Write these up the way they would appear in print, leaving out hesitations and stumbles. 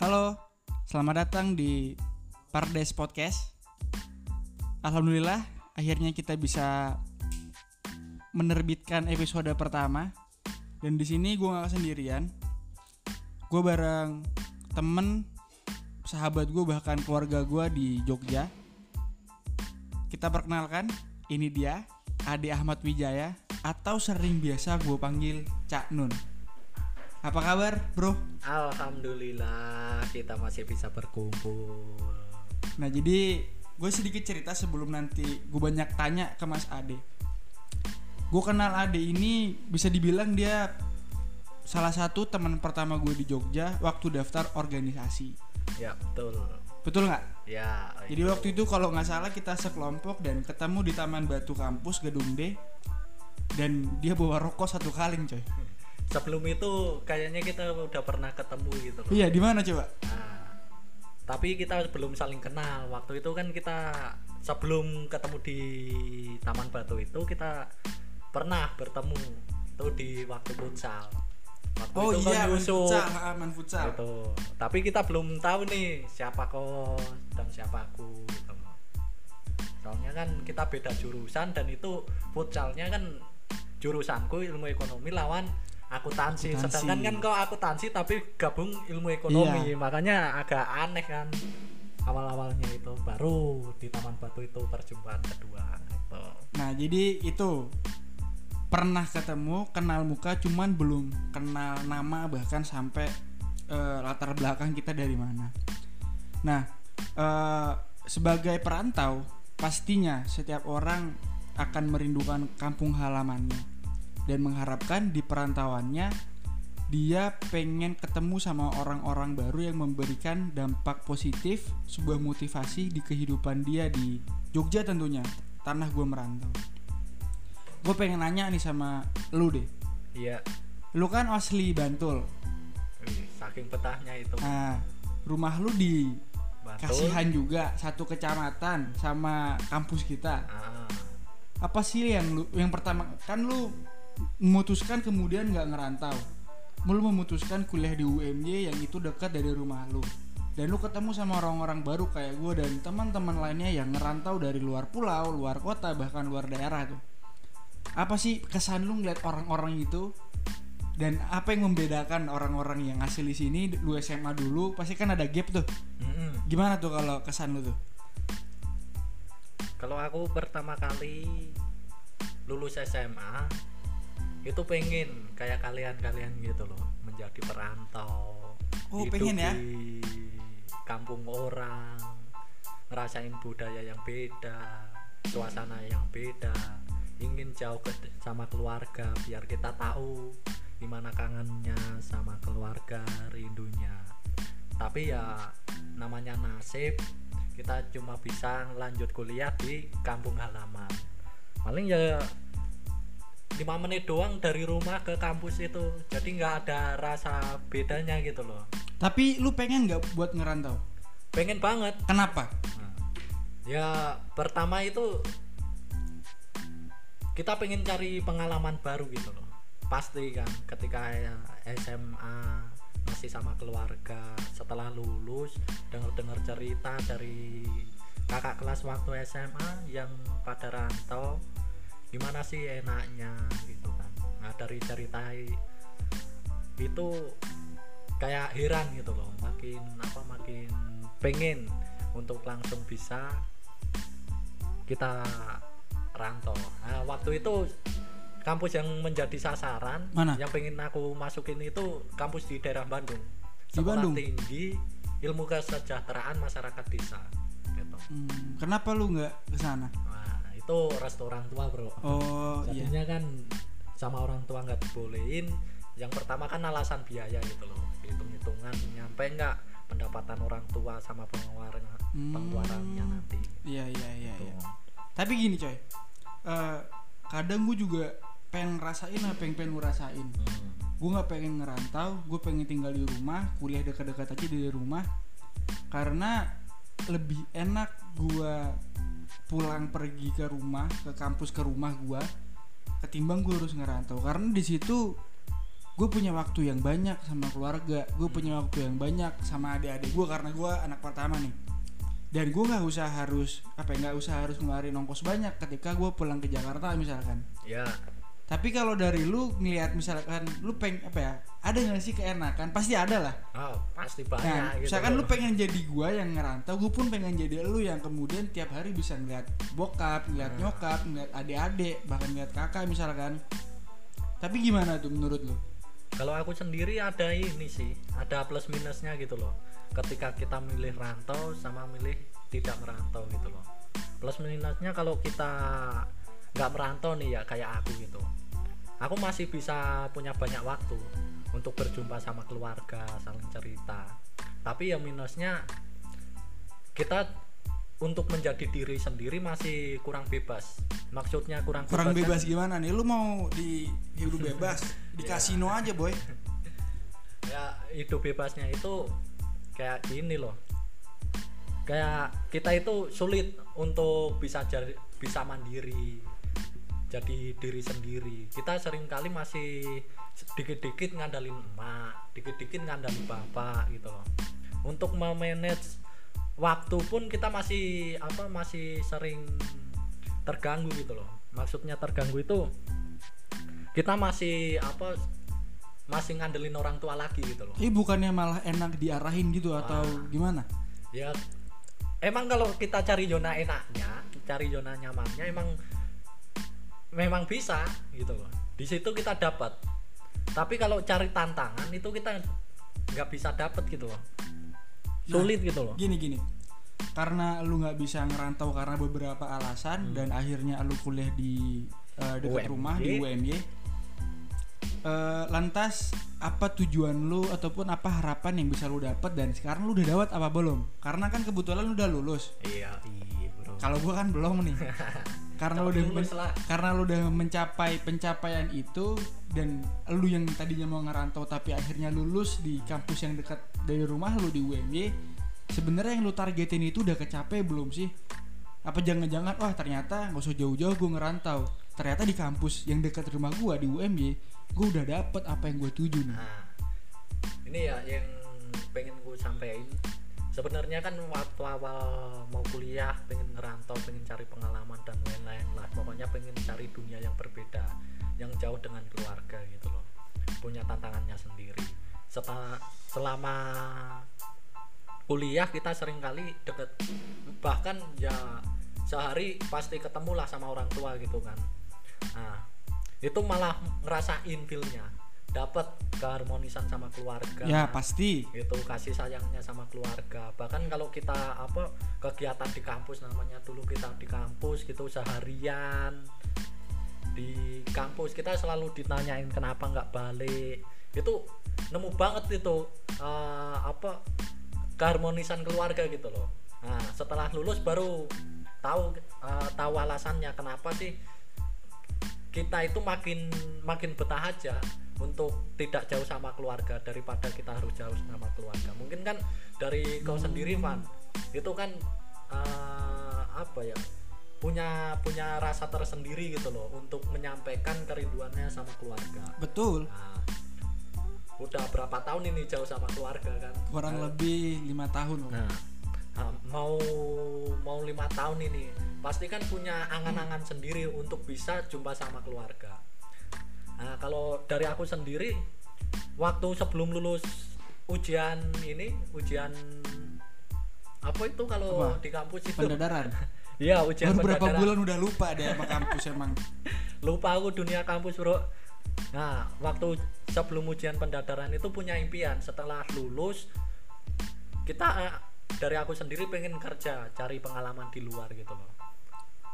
Halo, selamat datang di ParDes Podcast. Alhamdulillah, akhirnya kita bisa menerbitkan episode pertama. Dan di sini gue gak sendirian. Gue bareng temen, sahabat gue, bahkan keluarga gue di Jogja. Kita perkenalkan, ini dia Ade Ahmad Wijaya, atau sering biasa gue panggil Cak Nun. Apa kabar, bro? Alhamdulillah, kita masih bisa berkumpul. Nah, jadi gue sedikit cerita sebelum nanti gue banyak tanya ke Mas Ade. Gue kenal Ade ini bisa dibilang dia salah satu teman pertama gue di Jogja waktu daftar organisasi. Ya, betul. Betul nggak? Ya. Jadi waktu itu kalau nggak salah kita sekelompok dan ketemu di Taman Batu Kampus Gedung D. Dan dia bawa rokok satu kaleng, coy. Sebelum itu kayaknya kita udah pernah ketemu gitu loh. Iya, di mana coba? Nah, tapi kita belum saling kenal. Waktu itu kan kita sebelum ketemu di Taman Batu itu kita pernah bertemu itu di waktu futsal. Oh iya, futsal. Gitu. Tapi kita belum tahu nih siapa kau dan siapa aku gitu. Soalnya kan kita beda jurusan dan itu futsalnya kan jurusanku ilmu ekonomi lawan akuntansi. Sedangkan kan kau akuntansi tapi gabung ilmu ekonomi, iya. Makanya agak aneh kan awal-awalnya itu, baru di Taman Batu itu perjumpaan kedua gitu. Nah, jadi itu pernah ketemu, kenal muka, cuman belum kenal nama, bahkan sampai latar belakang kita dari mana. Nah, sebagai perantau pastinya setiap orang akan merindukan kampung halamannya dan mengharapkan di perantauannya dia pengen ketemu sama orang-orang baru yang memberikan dampak positif, sebuah motivasi di kehidupan dia di Jogja tentunya, tanah gue merantau. Gue pengen nanya nih sama lu deh. Iya. Lu kan asli Bantul. Saking petahnya itu. Nah, rumah lu di Bantul. Kasihan juga, satu kecamatan sama kampus kita. Apa sih yang pertama kan lu memutuskan kemudian nggak ngerantau. Lu memutuskan kuliah di UMY yang itu dekat dari rumah lu. Dan lu ketemu sama orang-orang baru kayak gue dan teman-teman lainnya yang ngerantau dari luar pulau, luar kota, bahkan luar daerah tuh. Apa sih kesan lu ngeliat orang-orang itu? Dan apa yang membedakan orang-orang yang asli di sini? Lu SMA dulu pasti kan ada gap tuh. Gimana tuh kalau kesan lu tuh? Kalau aku pertama kali lulus SMA itu pengen kayak kalian-kalian gitu loh, menjadi perantau. Oh, hidup pengen ya? Di kampung orang, ngerasain budaya yang beda, suasana yang beda, ingin jauh sama keluarga biar kita tahu gimana kangennya sama keluarga, rindunya. Tapi ya namanya nasib, kita cuma bisa lanjut kuliah di kampung halaman. Paling ya 5 menit doang dari rumah ke kampus itu. Jadi gak ada rasa bedanya gitu loh. Tapi lu pengen gak buat ngerantau? Pengen banget. Kenapa? Nah, ya pertama itu kita pengen cari pengalaman baru gitu loh. Pasti kan ketika SMA masih sama keluarga, setelah lulus dengar-dengar cerita dari kakak kelas waktu SMA yang pada rantau, gimana sih enaknya gitu kan. Nah, dari cerita itu kayak heran gitu loh, makin pengen untuk langsung bisa kita rantau. Nah, waktu itu kampus yang menjadi sasaran mana? Yang pengen aku masukin itu kampus di daerah Bandung. Sekolah Tinggi Ilmu Kesejahteraan Masyarakat Desa gitu. Kenapa lu nggak kesana? Nah, itu restu orang tua, bro. Oh, jadinya iya. Kan sama orang tua nggak dibolehin. Yang pertama kan alasan biaya gitu loh, hitung-hitungan nyampe nggak pendapatan orang tua sama pengeluarannya nanti. Iya gitu. Iya. Tapi gini coy, kadang gue juga pengen ngerasain apa yang pengen gue rasain. Gue gak pengen ngerantau, gue pengen tinggal di rumah, kuliah dekat-dekat aja dari rumah. Karena lebih enak gue pulang pergi ke rumah, ke kampus ke rumah gue, ketimbang gue harus ngerantau. Karena di situ gue punya waktu yang banyak sama keluarga, gue punya waktu yang banyak sama adik-adik gue karena gue anak pertama nih. Dan gue nggak usah harus ngeluarin ongkos banyak ketika gue pulang ke Jakarta misalkan. Iya. Tapi kalau dari lu ngelihat misalkan lu pengen apa ya? Ada nggak sih keenakan? Pasti ada lah. Oh, pasti banyak. Nah, gitu misalkan lu pengen jadi gue yang ngerantau, gue pun pengen jadi lu yang kemudian tiap hari bisa ngelihat bokap, ngelihat nyokap, ngelihat adik-adik, bahkan ngelihat kakak misalkan. Tapi gimana tuh menurut lu? Kalau aku sendiri ada ini sih, ada plus minusnya gitu loh. Ketika kita milih rantau sama milih tidak merantau gitu loh. Plus minusnya kalau kita nggak merantau nih ya kayak aku gitu. Aku masih bisa punya banyak waktu untuk berjumpa sama keluarga, saling cerita. Tapi ya minusnya kita untuk menjadi diri sendiri masih kurang bebas. Maksudnya kurang bebas kan? Gimana nih? Lu mau hidup bebas di kasino aja boy? Ya hidup bebasnya itu kayak gini loh. Kayak kita itu sulit untuk bisa mandiri. Jadi diri sendiri. Kita seringkali masih dikit-dikit ngandalin emak, dikit-dikit ngandalin bapak gitu loh. Untuk memanage waktu pun kita masih sering terganggu gitu loh. Maksudnya terganggu itu kita masih ngandelin orang tua lagi gitu loh. Ini bukannya malah enak diarahin gitu atau gimana? Ya emang kalau kita cari zona enaknya, cari zona nyamannya memang bisa gitu loh. Di situ kita dapat. Tapi kalau cari tantangan itu kita nggak bisa dapat gitu loh. Sulit gitu loh. Gini. Karena lu nggak bisa ngerantau karena beberapa alasan dan akhirnya lu kuliah di dekat rumah di UMY. Lantas apa tujuan lu ataupun apa harapan yang bisa lu dapat dan sekarang lu udah dapat apa belum? Karena kan kebetulan lu udah lulus. Iya bro. Kalau gua kan belum nih. Karena lu udah mencapai pencapaian itu dan lu yang tadinya mau ngerantau tapi akhirnya lulus di kampus yang dekat dari rumah lu di UMY. Sebenarnya yang lu targetin itu udah kecapai belum sih? Apa jangan-jangan ternyata enggak usah jauh-jauh gua ngerantau. Ternyata di kampus yang dekat rumah gua di UMY, gua udah dapet apa yang gua tuju nih. Nah, ini ya yang pengen gua sampein. Sebenarnya kan waktu awal mau kuliah pengen ngerantau, pengen cari pengalaman dan lain-lain lah. Pokoknya pengen cari dunia yang berbeda, yang jauh dengan keluarga gitu loh. Punya tantangannya sendiri. Selama kuliah kita seringkali deket, bahkan ya sehari pasti ketemu lah sama orang tua gitu kan. Nah, itu malah ngerasain feel-nya. Dapat keharmonisan sama keluarga. Ya pasti. Itu kasih sayangnya sama keluarga. Bahkan kalau kita kegiatan di kampus namanya dulu kita di kampus gitu seharian di kampus kita selalu ditanyain kenapa nggak balik. Itu nemu banget itu keharmonisan keluarga gitu loh. Nah, setelah lulus baru tahu alasannya kenapa sih kita itu makin betah aja untuk tidak jauh sama keluarga daripada kita harus jauh sama keluarga. Mungkin kan dari kau sendiri Van itu kan punya rasa tersendiri gitu loh untuk menyampaikan kerinduannya sama keluarga. Betul. Nah, udah berapa tahun ini jauh sama keluarga kan? Kurang lebih 5 tahun. Nah, mau 5 tahun ini pasti kan punya angan-angan sendiri untuk bisa jumpa sama keluarga. Nah, kalau dari aku sendiri waktu sebelum lulus ujian apa itu kalau di kampus itu pendadaran. Iya, ujian baru berapa bulan udah lupa deh sama kampus emang. Lupa aku dunia kampus, bro. Nah, waktu sebelum ujian pendadaran itu punya impian setelah lulus kita dari aku sendiri pengen kerja, cari pengalaman di luar gitu loh.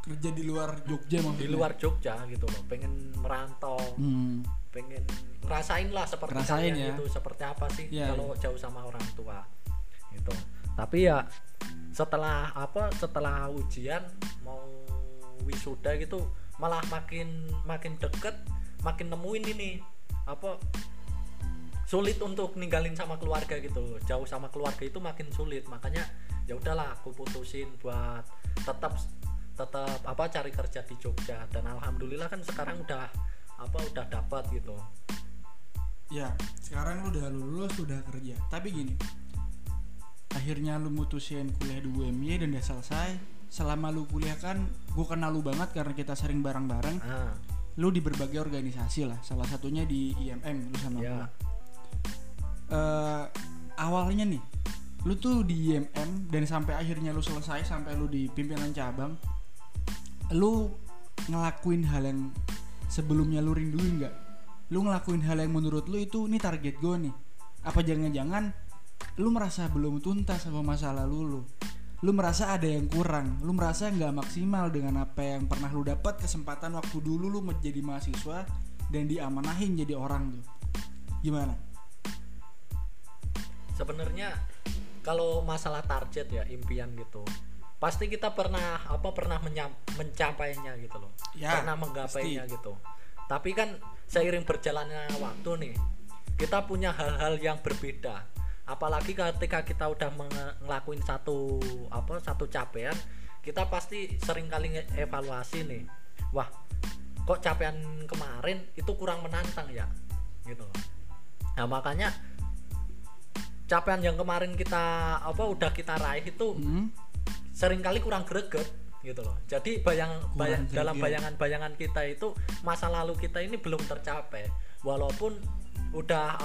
Kerja di luar Jogja maksudnya? Di luar Jogja gitu loh, pengen merantau, pengen ngerasain lah seperti kalian ya. Gitu, seperti apa sih kalau jauh sama orang tua gitu. Tapi ya setelah ujian mau wisuda gitu malah makin deket, makin nemuin ini sulit untuk ninggalin sama keluarga gitu. Jauh sama keluarga itu makin sulit, makanya ya udahlah aku putusin buat tetap cari kerja di Jogja dan alhamdulillah kan sekarang udah dapat gitu. ya sekarang lu udah lulus, lu udah kerja, tapi gini, akhirnya lu mutusin kuliah di UMY dan udah selesai. Selama lu kuliah kan gue kenal lu banget karena kita sering bareng-bareng. Lu di berbagai organisasi lah, salah satunya di IMM lu sama gue. Awalnya nih lu tuh di IMM dan sampai akhirnya lu selesai, sampai lu di pimpinan cabang, lu ngelakuin hal yang sebelumnya lu rinduin gak? Lu ngelakuin hal yang menurut lu itu ini target gue nih, apa jangan-jangan lu merasa belum tuntas sama masa lalu lu, lu merasa ada yang kurang, lu merasa gak maksimal dengan apa yang pernah lu dapat kesempatan waktu dulu lu menjadi mahasiswa dan diamanahin jadi orang tuh gimana? Sebenarnya kalau masalah target ya, impian gitu, pasti kita pernah mencapainya gitu loh, ya, pernah menggapainya gitu. Tapi kan seiring berjalannya waktu nih, kita punya hal-hal yang berbeda. Apalagi ketika kita udah ngelakuin satu capaian, kita pasti sering kali evaluasi nih. Wah, kok capaian kemarin itu kurang menantang ya, gitu loh. Nah makanya capaian yang kemarin kita udah kita raih itu seringkali kurang greget gitu loh. Jadi dalam bayangan-bayangan kita itu masa lalu kita ini belum tercapai, walaupun udah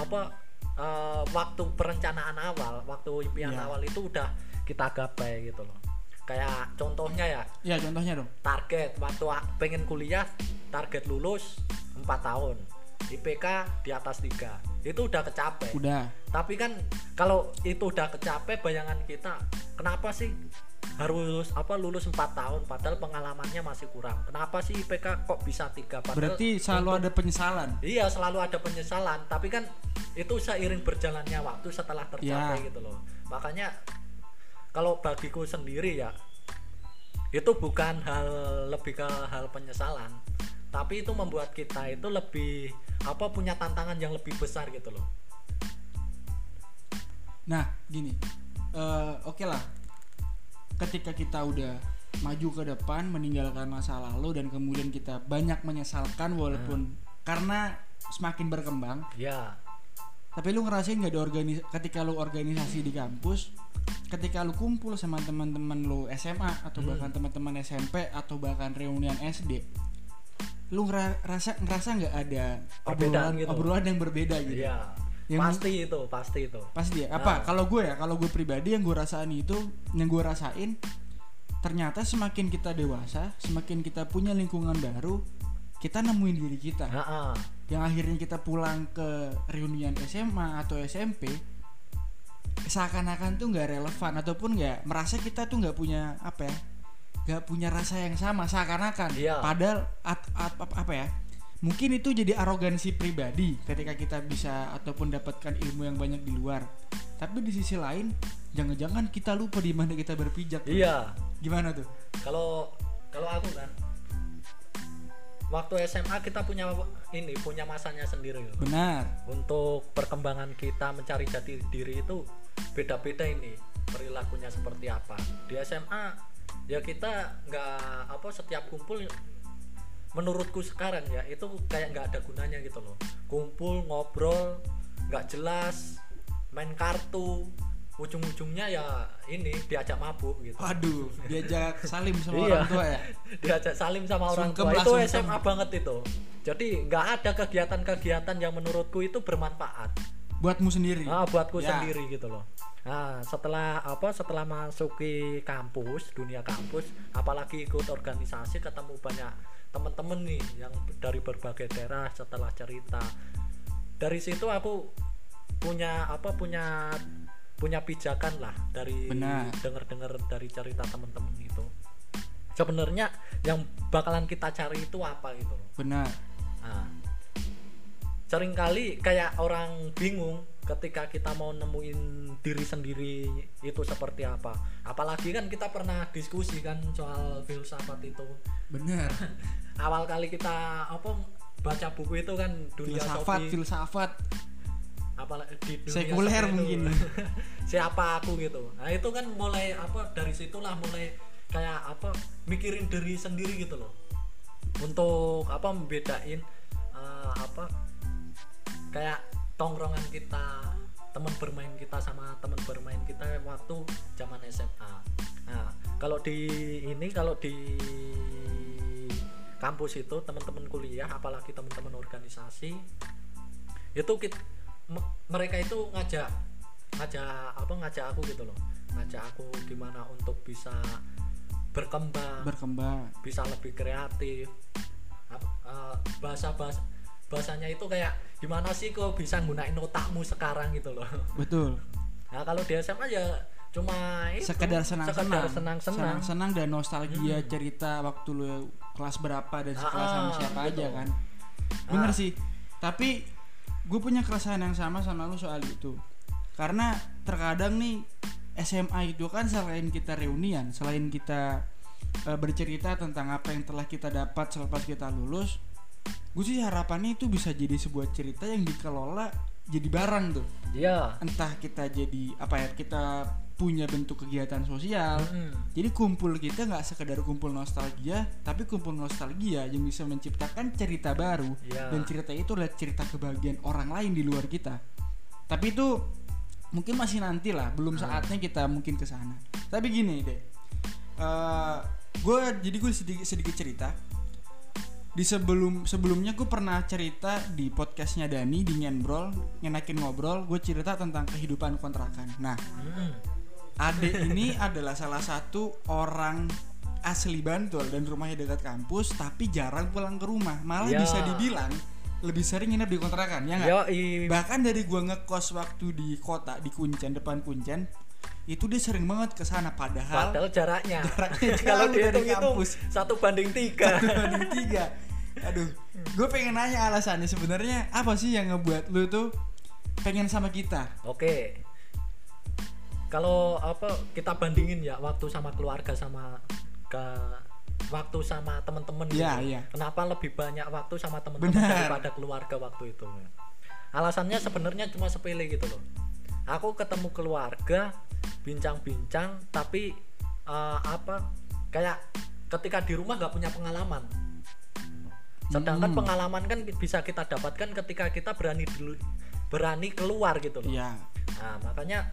waktu perencanaan awal, waktu impian awal itu udah kita gapai gitu loh. Kayak contohnya ya contohnya dong, target waktu pengen kuliah, target lulus 4 tahun IPK di atas 3, itu udah kecapai. Udah. Tapi kan kalau itu udah kecapai, bayangan kita kenapa sih harus lulus 4 tahun padahal pengalamannya masih kurang? Kenapa sih IPK kok bisa 3 padahal? Berarti selalu ada penyesalan. Iya, selalu ada penyesalan, tapi kan itu seiring berjalannya waktu setelah tercapai gitu loh. Makanya kalau bagiku sendiri ya, itu bukan hal, lebih ke hal penyesalan, tapi itu membuat kita itu lebih punya tantangan yang lebih besar gitu loh. Nah gini, oke lah, ketika kita udah maju ke depan, meninggalkan masa lalu, dan kemudian kita banyak menyesalkan walaupun karena semakin berkembang ya. Tapi lu ngerasain gak ketika lu organisasi di kampus, ketika lu kumpul sama teman-teman lu SMA atau bahkan teman-teman SMP atau bahkan reunian SD, lu ngerasa nggak ada obrolan yang berbeda gitu? Iya, pasti itu. Apa? Kalau gue pribadi yang gue rasain itu, ternyata semakin kita dewasa, semakin kita punya lingkungan baru, kita nemuin diri kita. Yang akhirnya kita pulang ke reunian SMA atau SMP, seakan-akan tuh nggak relevan ataupun nggak merasa kita tuh nggak punya gak punya rasa yang sama, seakan-akan padahal mungkin itu jadi arogansi pribadi ketika kita bisa ataupun dapatkan ilmu yang banyak di luar. Tapi di sisi lain jangan-jangan kita lupa di mana kita berpijak. Gimana tuh? Kalau aku kan waktu SMA kita punya masanya sendiri. Benar. Untuk perkembangan kita mencari jati diri itu beda-beda ini perilakunya seperti apa. Di SMA ya kita nggak setiap kumpul, menurutku sekarang ya, itu kayak nggak ada gunanya gitu loh. Kumpul ngobrol nggak jelas, main kartu, ujung-ujungnya ya ini diajak mabuk gitu. Aduh, diajak salim sama orang tua ya. Diajak salim sama orang tua itu SMA banget itu. Jadi nggak ada kegiatan-kegiatan yang menurutku itu bermanfaat. Buatmu sendiri. Buatku sendiri gitu loh. Nah, setelah masuki kampus, dunia kampus, apalagi ikut organisasi, ketemu banyak teman-teman nih yang dari berbagai daerah, setelah cerita. Dari situ aku punya pijakan lah dari dengar-dengar dari cerita teman-teman itu. Sebenarnya yang bakalan kita cari itu apa gitu. Benar. Nah, seringkali kayak orang bingung ketika kita mau nemuin diri sendiri itu seperti apa. Apalagi kan kita pernah diskusi kan soal filsafat itu. Bener. Awal kali kita baca buku itu kan dunia filsafat. Apalagi di dunia sekuler mungkin. Siapa aku gitu. Nah, itu kan mulai dari situlah mulai kayak mikirin diri sendiri gitu loh. Untuk membedain kayak tongkrongan kita, teman bermain kita sama teman bermain kita waktu zaman SMA. Nah, kalau di kampus itu teman-teman kuliah, apalagi teman-teman organisasi itu, mereka itu ngajak aku gitu loh, ngajak aku gimana untuk bisa berkembang, bisa lebih kreatif. Bahasanya itu kayak gimana sih kok bisa gunain otakmu sekarang gitu loh. Betul. Nah, kalau di SMA ya cuma itu, sekedar senang-senang dan nostalgia, cerita waktu lu kelas berapa dan sekelas sama siapa gitu aja kan. Bener sih. Tapi gue punya keresahan yang sama lu soal itu. Karena terkadang nih SMA itu kan selain kita reunian, selain kita bercerita tentang apa yang telah kita dapat selepas kita lulus, gue sih harapannya itu bisa jadi sebuah cerita yang dikelola jadi barang tuh. Iya. Entah kita jadi kita punya bentuk kegiatan sosial. Jadi kumpul kita nggak sekedar kumpul nostalgia, tapi kumpul nostalgia yang bisa menciptakan cerita baru. Dan cerita itu adalah cerita kebahagiaan orang lain di luar kita. Tapi itu mungkin masih nanti lah, belum saatnya kita mungkin kesana. Tapi gini deh, gue sedikit cerita. Di sebelumnya gue pernah cerita di podcastnya Dani di Ngenakin Ngobrol, gue cerita tentang kehidupan kontrakan. Nah, Ade ini adalah salah satu orang asli Bantul dan rumahnya dekat kampus, tapi jarang pulang ke rumah, malah bisa dibilang lebih sering nginep di kontrakan, ya nggak? Bahkan dari gua ngekos waktu di kota, di Kuncen, depan Kuncen, itu dia sering banget kesana. Padahal jaraknya kalau dihitung itu 1:3. 1:3. Aduh, gua pengen nanya alasannya sebenarnya apa sih yang ngebuat lu tuh pengen sama kita? Oke. Kalau kita bandingin ya waktu sama keluarga sama waktu sama teman-teman gitu. Kenapa lebih banyak waktu sama teman-teman daripada keluarga waktu itu? Alasannya sebenarnya cuma sepele gitu loh. Aku ketemu keluarga, bincang-bincang, tapi kayak ketika di rumah nggak punya pengalaman. Sedangkan pengalaman kan bisa kita dapatkan ketika kita berani keluar gitu loh. Yeah. Nah, makanya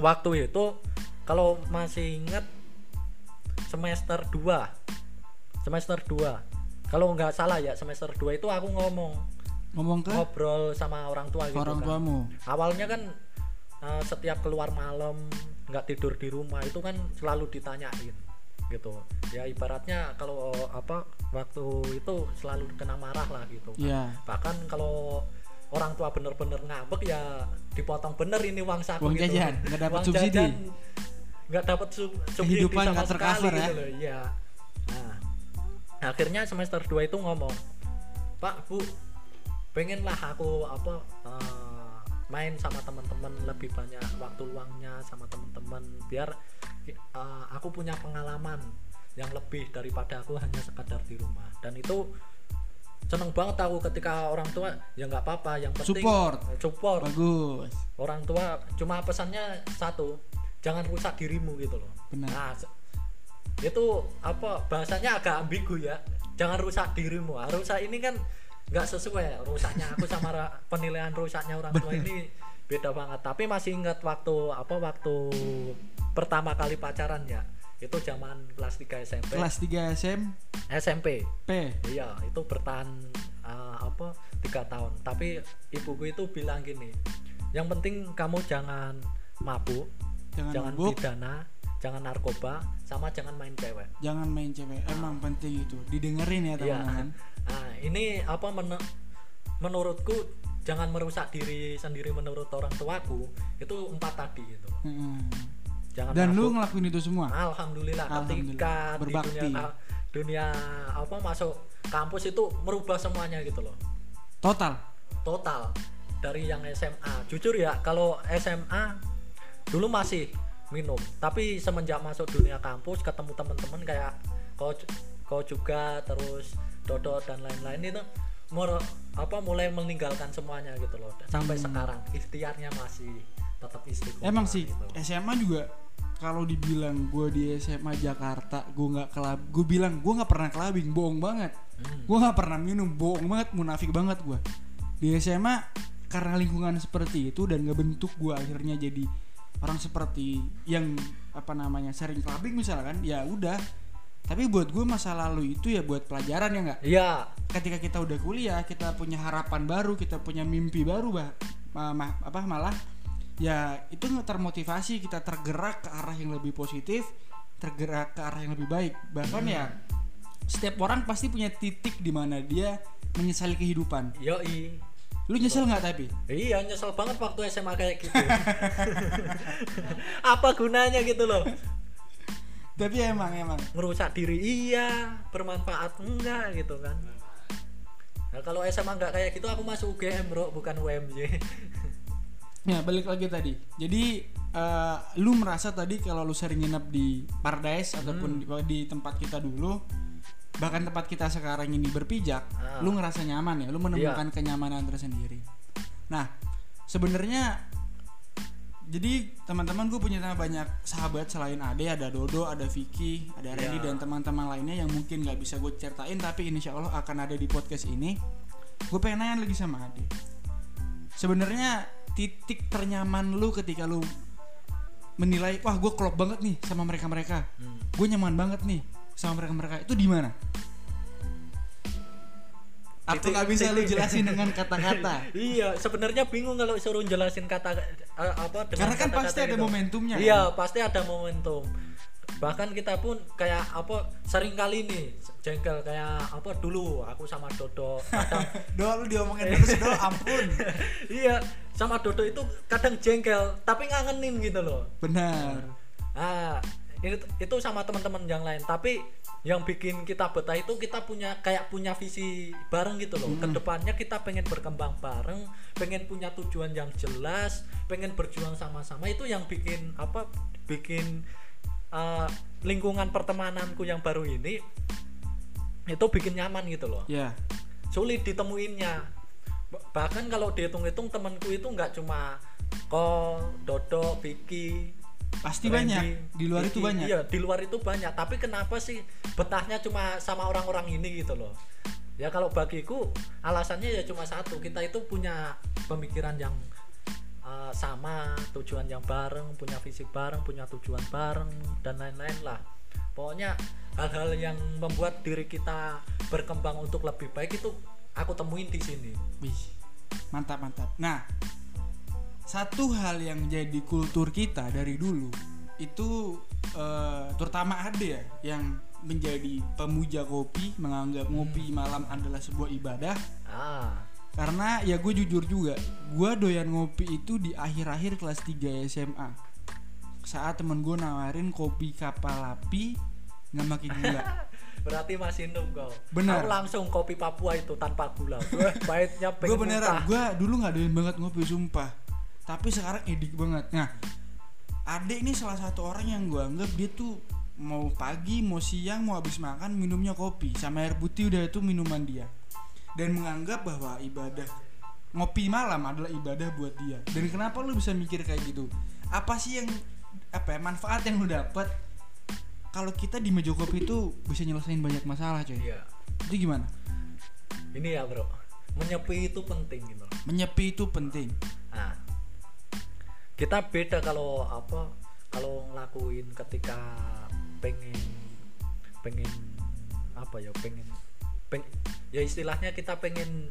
waktu itu kalau masih ingat semester 2 kalau nggak salah ya, semester 2 itu aku ngobrol sama orang tua gitu. Orang tuamu. Awalnya kan setiap keluar malam nggak tidur di rumah itu kan selalu ditanyain gitu ya, ibaratnya kalau waktu itu selalu kena marah lah gitu kan. Yeah. Bahkan kalau orang tua bener-bener ngambek ya dipotong bener ini uang saku gitu. Jajan nggak dapat subsidi, nggak dapat subsidi sama sekali ya. Gitu loh ya. Nah, akhirnya semester 2 itu ngomong, Pak Bu, pengenlah aku main sama teman-teman, lebih banyak waktu luangnya sama teman-teman biar aku punya pengalaman yang lebih daripada aku hanya sekadar di rumah. Dan itu seneng banget aku ketika orang tua ya nggak apa-apa, yang penting support. Bagus. Orang tua cuma pesannya satu, jangan rusak dirimu gitu loh. Benar. Nah, itu bahasanya agak ambigu ya. Jangan rusak dirimu. Rusak ini kan nggak sesuai. Rusaknya aku sama penilaian rusaknya orang tua ini beda banget. Tapi masih ingat waktu pertama kali pacaran ya. Itu zaman kelas 3 SMP. Kelas 3 SMP. Iya, itu bertahan 3 tahun. Tapi ibuku itu bilang gini, yang penting kamu jangan mabuk, jangan pidana, jangan narkoba, sama jangan main cewek. Emang penting itu didengerin ya teman-teman. Nah, ini menurutku jangan merusak diri sendiri menurut orang tuaku itu 4 tadi gitu. Jangan. Dan lu ngelakuin itu semua? Alhamdulillah. Ketika berbakti. Dunia masuk kampus itu merubah semuanya gitu loh. Total dari yang SMA. Jujur ya, kalau SMA dulu masih minum, tapi semenjak masuk dunia kampus ketemu teman-teman kayak kau juga, terus Dodo dan lain-lain itu mulai meninggalkan semuanya gitu loh. Sampai sekarang ikhtiarnya masih tetap istiqomah. Emang sih gitu. SMA juga kalau dibilang gue di SMA Jakarta gue bilang gue nggak pernah clubbing, bohong banget. Gue nggak pernah minum, bohong banget, munafik banget gue. Di SMA karena lingkungan seperti itu dan ngebentuk gue akhirnya jadi orang seperti yang apa namanya sering clubbing misalkan, ya udah. Tapi buat gue masa lalu itu ya buat pelajaran, ya nggak? Iya. Ketika kita udah kuliah, kita punya harapan baru, kita punya mimpi baru, malah ya itu termotivasi, kita tergerak ke arah yang lebih positif, tergerak ke arah yang lebih baik. Bahkan ya setiap orang pasti punya titik di mana dia menyesali kehidupan. Yoi. Lu nyesel nggak tapi? Iya, nyesel banget waktu SMA kayak gitu. Apa gunanya gitu loh? Tapi emang merusak diri iya, bermanfaat enggak gitu kan. Nah, kalau SMA enggak kayak gitu aku masuk UGM bro, bukan UMY. Ya balik lagi tadi. Jadi lu merasa tadi kalau lu sering nginep di ParDes ataupun di tempat kita dulu, bahkan tempat kita sekarang ini berpijak, lu ngerasa nyaman ya, lu menemukan kenyamanan tersendiri. Nah, sebenarnya jadi teman-teman gue punya banyak sahabat selain Ade, ada Dodo, ada Vicky, ada Randy dan teman-teman lainnya yang mungkin gak bisa gue ceritain tapi insya Allah akan ada di podcast ini. Gue pengen nanya lagi sama Ade, sebenarnya titik ternyaman lu ketika lu menilai wah gue klop banget nih sama mereka-mereka, gue nyaman banget nih sama mereka-mereka, itu di mana? Aku gak bisa lu jelasin dengan kata-kata. Iya, sebenarnya bingung kalau suruh jelasin kata apa dengan. Karena kan pasti ada gitu. Momentumnya. Iya, kan? Pasti ada momentum. Bahkan kita pun kayak apa sering kali nih jengkel kayak apa dulu aku sama Dodo. Kadang Dodo diomongin terus Dodo ampun. Iya, sama Dodo itu kadang jengkel tapi ngangenin gitu loh. Benar. Ah, itu sama teman-teman yang lain, tapi yang bikin kita betah itu kita punya visi bareng gitu loh. Kedepannya kita pengen berkembang bareng, pengen punya tujuan yang jelas, pengen berjuang sama-sama. Itu yang bikin lingkungan pertemananku yang baru ini itu bikin nyaman gitu loh. Yeah. Sulit ditemuinnya. Bahkan kalau dihitung-hitung temanku itu nggak cuma Ko, Dodo, Vicky. Pasti Randy, banyak di luar itu banyak. Iya, di luar itu banyak, tapi kenapa sih betahnya cuma sama orang-orang ini gitu loh. Ya kalau bagiku alasannya ya cuma satu, kita itu punya pemikiran yang sama, tujuan yang bareng, punya visi bareng, punya tujuan bareng dan lain-lain lah. Pokoknya hal-hal yang membuat diri kita berkembang untuk lebih baik itu aku temuin di sini. Wih, mantap. Nah, satu hal yang jadi kultur kita dari dulu itu terutama Ade ya, yang menjadi pemuja kopi, menganggap ngopi malam adalah sebuah ibadah. Karena ya gue jujur juga, gue doyan ngopi itu di akhir-akhir kelas 3 SMA saat temen gue nawarin kopi kapal api nggak pakai gula. Berarti masih nung kau. Benar. Aku langsung kopi Papua itu tanpa gula. Gue baitnya pengen. Gue beneran. Gue dulu nggak doyan banget ngopi sumpah. Tapi sekarang edik banget. Nah, Ade ini salah satu orang yang gue anggap dia tuh mau pagi, mau siang, mau habis makan minumnya kopi sama air putih, udah itu minuman dia. Dan menganggap bahwa ibadah ngopi malam adalah ibadah buat dia. Dan kenapa lu bisa mikir kayak gitu? Apa sih yang manfaat yang lu dapat kalau kita di meja kopi itu bisa nyelesain banyak masalah, coy? Iya. Itu gimana? Ini ya, bro. Menyepi itu penting gitu. Menyepi itu penting. Nah, kita beda kalau ngelakuin ketika pengen ya istilahnya kita pengen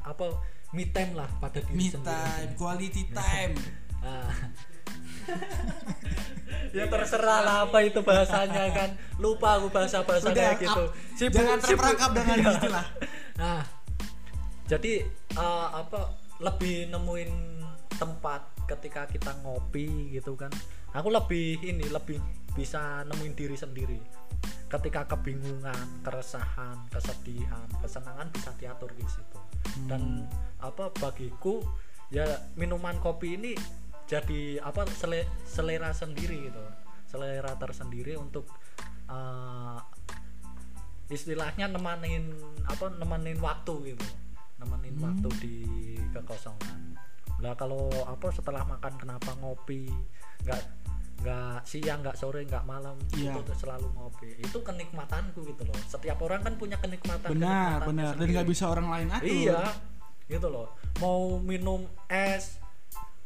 me time lah pada diri sendiri. Me time, quality time. Ya terserah lah apa itu bahasanya kan. Lupa aku bahasa-bahasa kayak gitu. Jangan terperangkap dengan istilah. Nah, jadi lebih nemuin tempat ketika kita ngopi gitu kan, aku lebih bisa nemuin diri sendiri. Ketika kebingungan, keresahan, kesedihan, kesenangan bisa diatur di situ. Dan bagiku ya minuman kopi ini jadi selera sendiri gitu, selera tersendiri untuk istilahnya nemenin waktu gitu, waktu di kekosongan. Lah kalau setelah makan kenapa ngopi? Enggak siang, enggak sore, enggak malam, itu tuh selalu ngopi. Itu kenikmatanku gitu loh. Setiap orang kan punya kenikmatan. Benar. Dan enggak bisa orang lain atur. Iya. gitu loh. Mau minum es,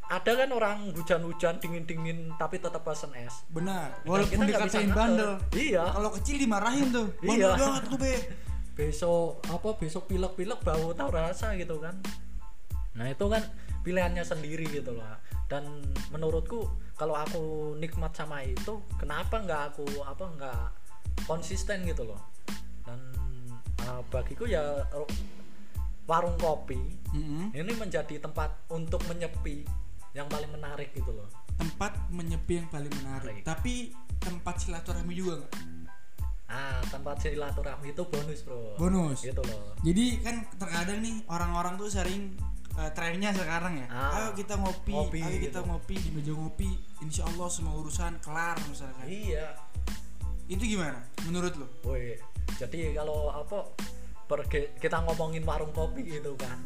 ada kan orang hujan-hujan dingin-dingin tapi tetap pesen es. Benar, walaupun dikatain bandel. Iya. Kalau kecil dimarahin tuh. Bandel iya. Banget lu be. Besok pilek-pilek bau tahu rasa gitu kan. Nah, itu kan pilihannya sendiri gitu loh. Dan menurutku kalau aku nikmat sama itu, kenapa enggak konsisten gitu loh. Dan bagiku ya warung kopi ini menjadi tempat untuk menyepi yang paling menarik gitu loh. Tempat menyepi yang paling menarik. Tapi tempat silaturahmi juga enggak? Tempat silaturahmi itu bonus, bro. Bonus. Gitu loh. Jadi kan terkadang nih orang-orang tuh sering trennya sekarang ya. Ayo kita ngopi, gitu. Ngopi di meja ngopi. Insyaallah semua urusan kelar misalkan. Iya. Itu gimana menurut lo? Woi. Jadi kalau kita ngomongin warung kopi gitu kan.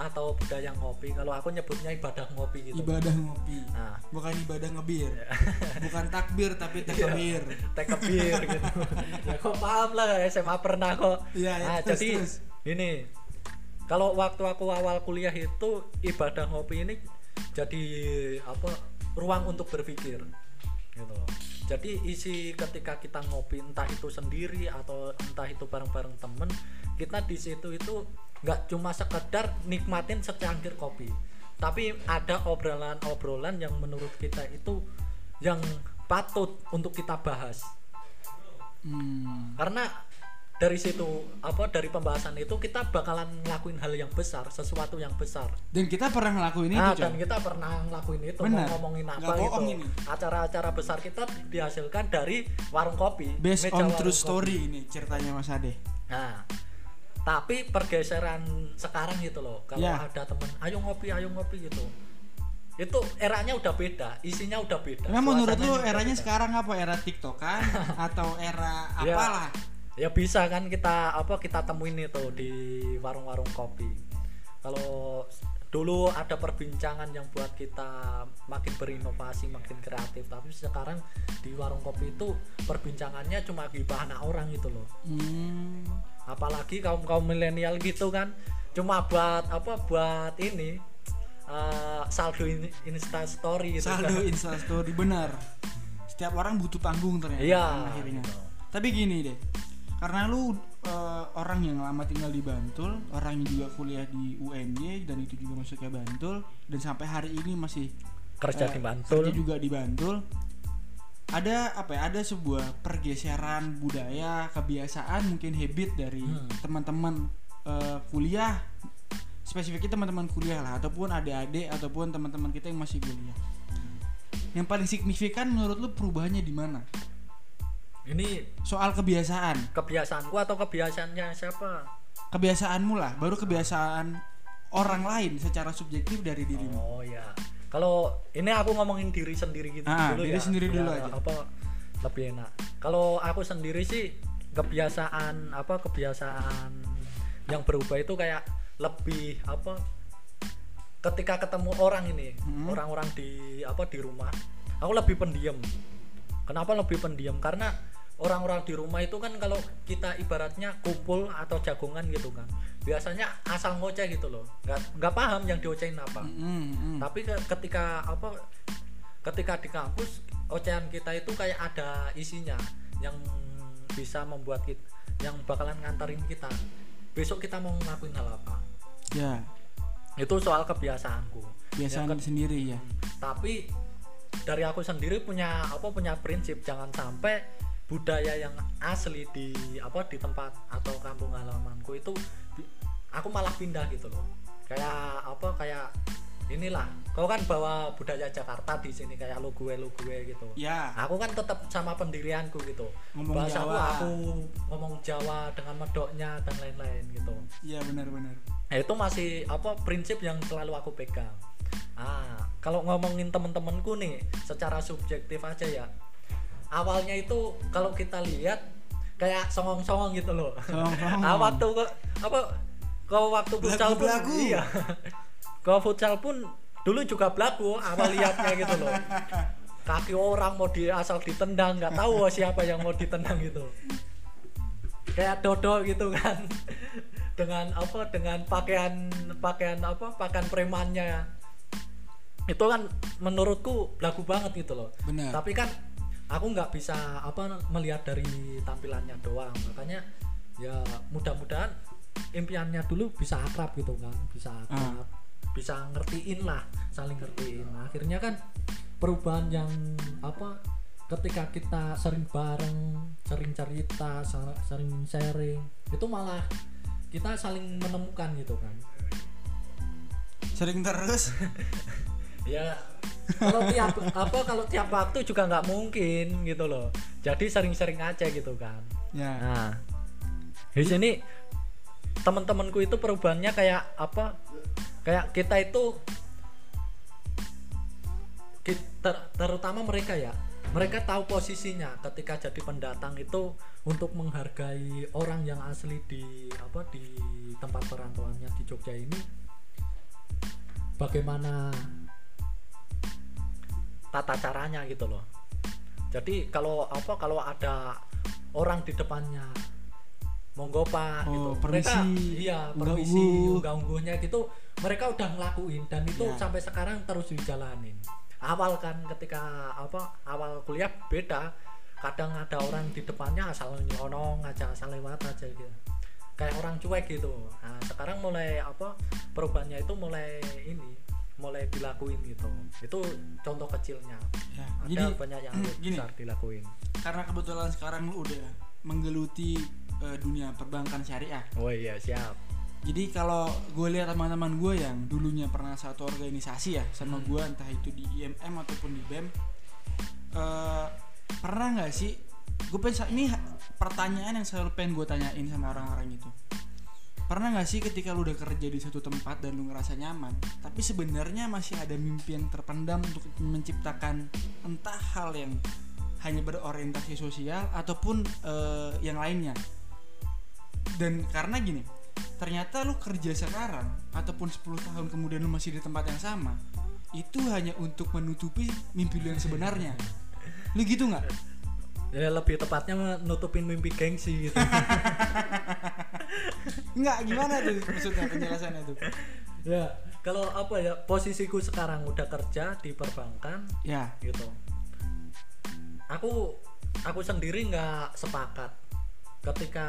Atau budaya ngopi, kalau aku nyebutnya ibadah ngopi gitu. Ibadah ngopi, nah. Bukan ibadah ngebir, bukan takbir tapi tekebir. Tekebir gitu. Ya kok paham lah, SMA pernah kok. Ya, ya, nah terus, jadi terus. Ini kalau waktu aku awal kuliah itu ibadah ngopi ini jadi ruang untuk berpikir gitu. Jadi isi ketika kita ngopi entah itu sendiri atau entah itu bareng-bareng temen, kita di situ itu nggak cuma sekedar nikmatin secangkir kopi, tapi ada obrolan-obrolan yang menurut kita itu yang patut untuk kita bahas. Karena dari situ dari pembahasan itu kita bakalan ngelakuin hal yang besar, sesuatu yang besar. Dan kita pernah ngelakuin itu. Dan kita pernah ngelakuin itu. Bener. Mau ngomongin apa gitu. Acara-acara besar kita dihasilkan dari warung kopi. Based on true story kopi. Ini ceritanya Mas Ade. Nah, tapi pergeseran sekarang gitu loh. Kalau ada temen, ayo ngopi gitu. Itu eranya udah beda, isinya udah beda. Nah, menurut lu eranya sekarang apa? Era TikTok kan atau era apalah? Ya bisa kan kita temuin itu di warung-warung kopi. Kalau dulu ada perbincangan yang buat kita makin berinovasi, makin kreatif, tapi sekarang di warung kopi itu perbincangannya cuma gibah anak orang gitu loh. Apalagi kaum milenial gitu kan, cuma buat ini saldo Insta Story gitu. Saldo kan. Insta Story, benar. Setiap orang butuh panggung ternyata. Iya. Akhirnya. Gitu. Tapi gini deh. Karena lu orang yang lama tinggal di Bantul, orang yang juga kuliah di UMY dan itu juga masuknya Bantul dan sampai hari ini masih kerja di Bantul. Kerja juga di Bantul. Ada sebuah pergeseran budaya, kebiasaan, mungkin habit dari teman-teman kuliah. Spesifiknya teman-teman kuliah lah, ataupun adik-adik ataupun teman-teman kita yang masih kuliah. Yang paling signifikan menurut lu perubahannya di mana? Ini soal kebiasaan. Kebiasaanku atau kebiasaannya siapa? Kebiasaanmu lah, baru kebiasaan orang lain secara subjektif dari dirimu. Oh ya. Kalau ini aku ngomongin diri sendiri gitu dulu ya. Diri sendiri dulu aja. Lebih enak. Kalau aku sendiri sih kebiasaan yang berubah itu kayak lebih ketika ketemu orang ini, orang-orang di rumah, aku lebih pendiam. Kenapa lebih pendiam? Karena orang-orang di rumah itu kan kalau kita ibaratnya kumpul atau jagongan gitu kan, biasanya asal ngoceh gitu loh, nggak paham yang diocehin apa. Tapi ketika di kampus, ocehan kita itu kayak ada isinya yang bisa membuat kita, yang bakalan ngantarin kita besok kita mau ngelakuin hal apa. Ya. Itu soal kebiasaanku. Kebiasaan sendiri ya. Tapi dari aku sendiri punya prinsip, jangan sampai budaya yang asli di tempat atau kampung halamanku itu aku malah pindah gitu loh. Kayak inilah. Kau kan bawa budaya Jakarta di sini kayak lu gue gitu. Ya. Aku kan tetap sama pendirianku gitu. Ngomong bahasa Jawa. Aku ngomong Jawa dengan medoknya dan lain-lain gitu. Iya, benar. Nah, itu masih prinsip yang selalu aku pegang. Kalau ngomongin temen-temenku nih secara subjektif aja ya, awalnya itu kalau kita lihat kayak songong-songong gitu loh. Waktu futsal pun iya. Kalau futsal pun dulu juga belagu awal liatnya gitu loh. Kaki orang mau asal ditendang, nggak tahu siapa yang mau ditendang gitu. Kayak dodo gitu kan. dengan pakaian premannya. Itu kan menurutku lagu banget gitu loh. Bener. Tapi kan aku nggak bisa melihat dari tampilannya doang. Makanya ya mudah-mudahan impiannya dulu bisa akrab gitu kan, bisa akrab. Bisa ngertiin lah, saling ngertiin. Nah, akhirnya kan perubahan yang ketika kita sering bareng, sering cerita, sering sharing, itu malah kita saling menemukan gitu kan. Sering terus? Ya, kalau tiap waktu juga nggak mungkin gitu loh. Jadi sering-sering aja gitu kan. Ya. Nah, di sini teman-temanku itu perubahannya kayak kita itu, terutama mereka ya. Mereka tahu posisinya ketika jadi pendatang itu untuk menghargai orang yang asli di tempat perantauannya di Jogja ini. Bagaimana tata caranya gitu loh. Jadi kalau ada orang di depannya monggo Pak gitu. Permisi. Mereka, iya, permisi, unggah-ungguhnya gitu. Mereka udah ngelakuin dan itu sampai sekarang terus dijalanin. Awal kan ketika awal kuliah beda, kadang ada orang di depannya asal nyonong aja, asal lewat aja gitu, kayak orang cuek gitu. Nah, sekarang mulai perubahannya itu mulai dilakuin gitu. Itu contoh kecilnya ya, ada jadi, banyak yang besar dilakuin karena kebetulan sekarang lu udah menggeluti dunia perbankan syariah. Oh iya, siap. Jadi kalau gue lihat teman-teman gue yang dulunya pernah satu organisasi ya sama gue, entah itu di IMM ataupun di BEM, pernah nggak sih? Gue pengen, ini pertanyaan yang selalu pengen gue tanyain sama orang-orang itu. Pernah nggak sih ketika lu udah kerja di satu tempat dan lu ngerasa nyaman, tapi sebenarnya masih ada mimpi yang terpendam untuk menciptakan entah hal yang hanya berorientasi sosial ataupun yang lainnya. Dan karena gini, ternyata lu kerja sekarang ataupun 10 tahun kemudian lu masih di tempat yang sama, itu hanya untuk menutupi mimpi lu yang sebenarnya. Lu gitu gak? Ya lebih tepatnya menutupin mimpi gengsi gitu. Enggak, gimana tuh maksudnya penjelasannya tuh? Ya, kalau posisiku sekarang udah kerja di perbankan ya gitu. Aku sendiri gak sepakat ketika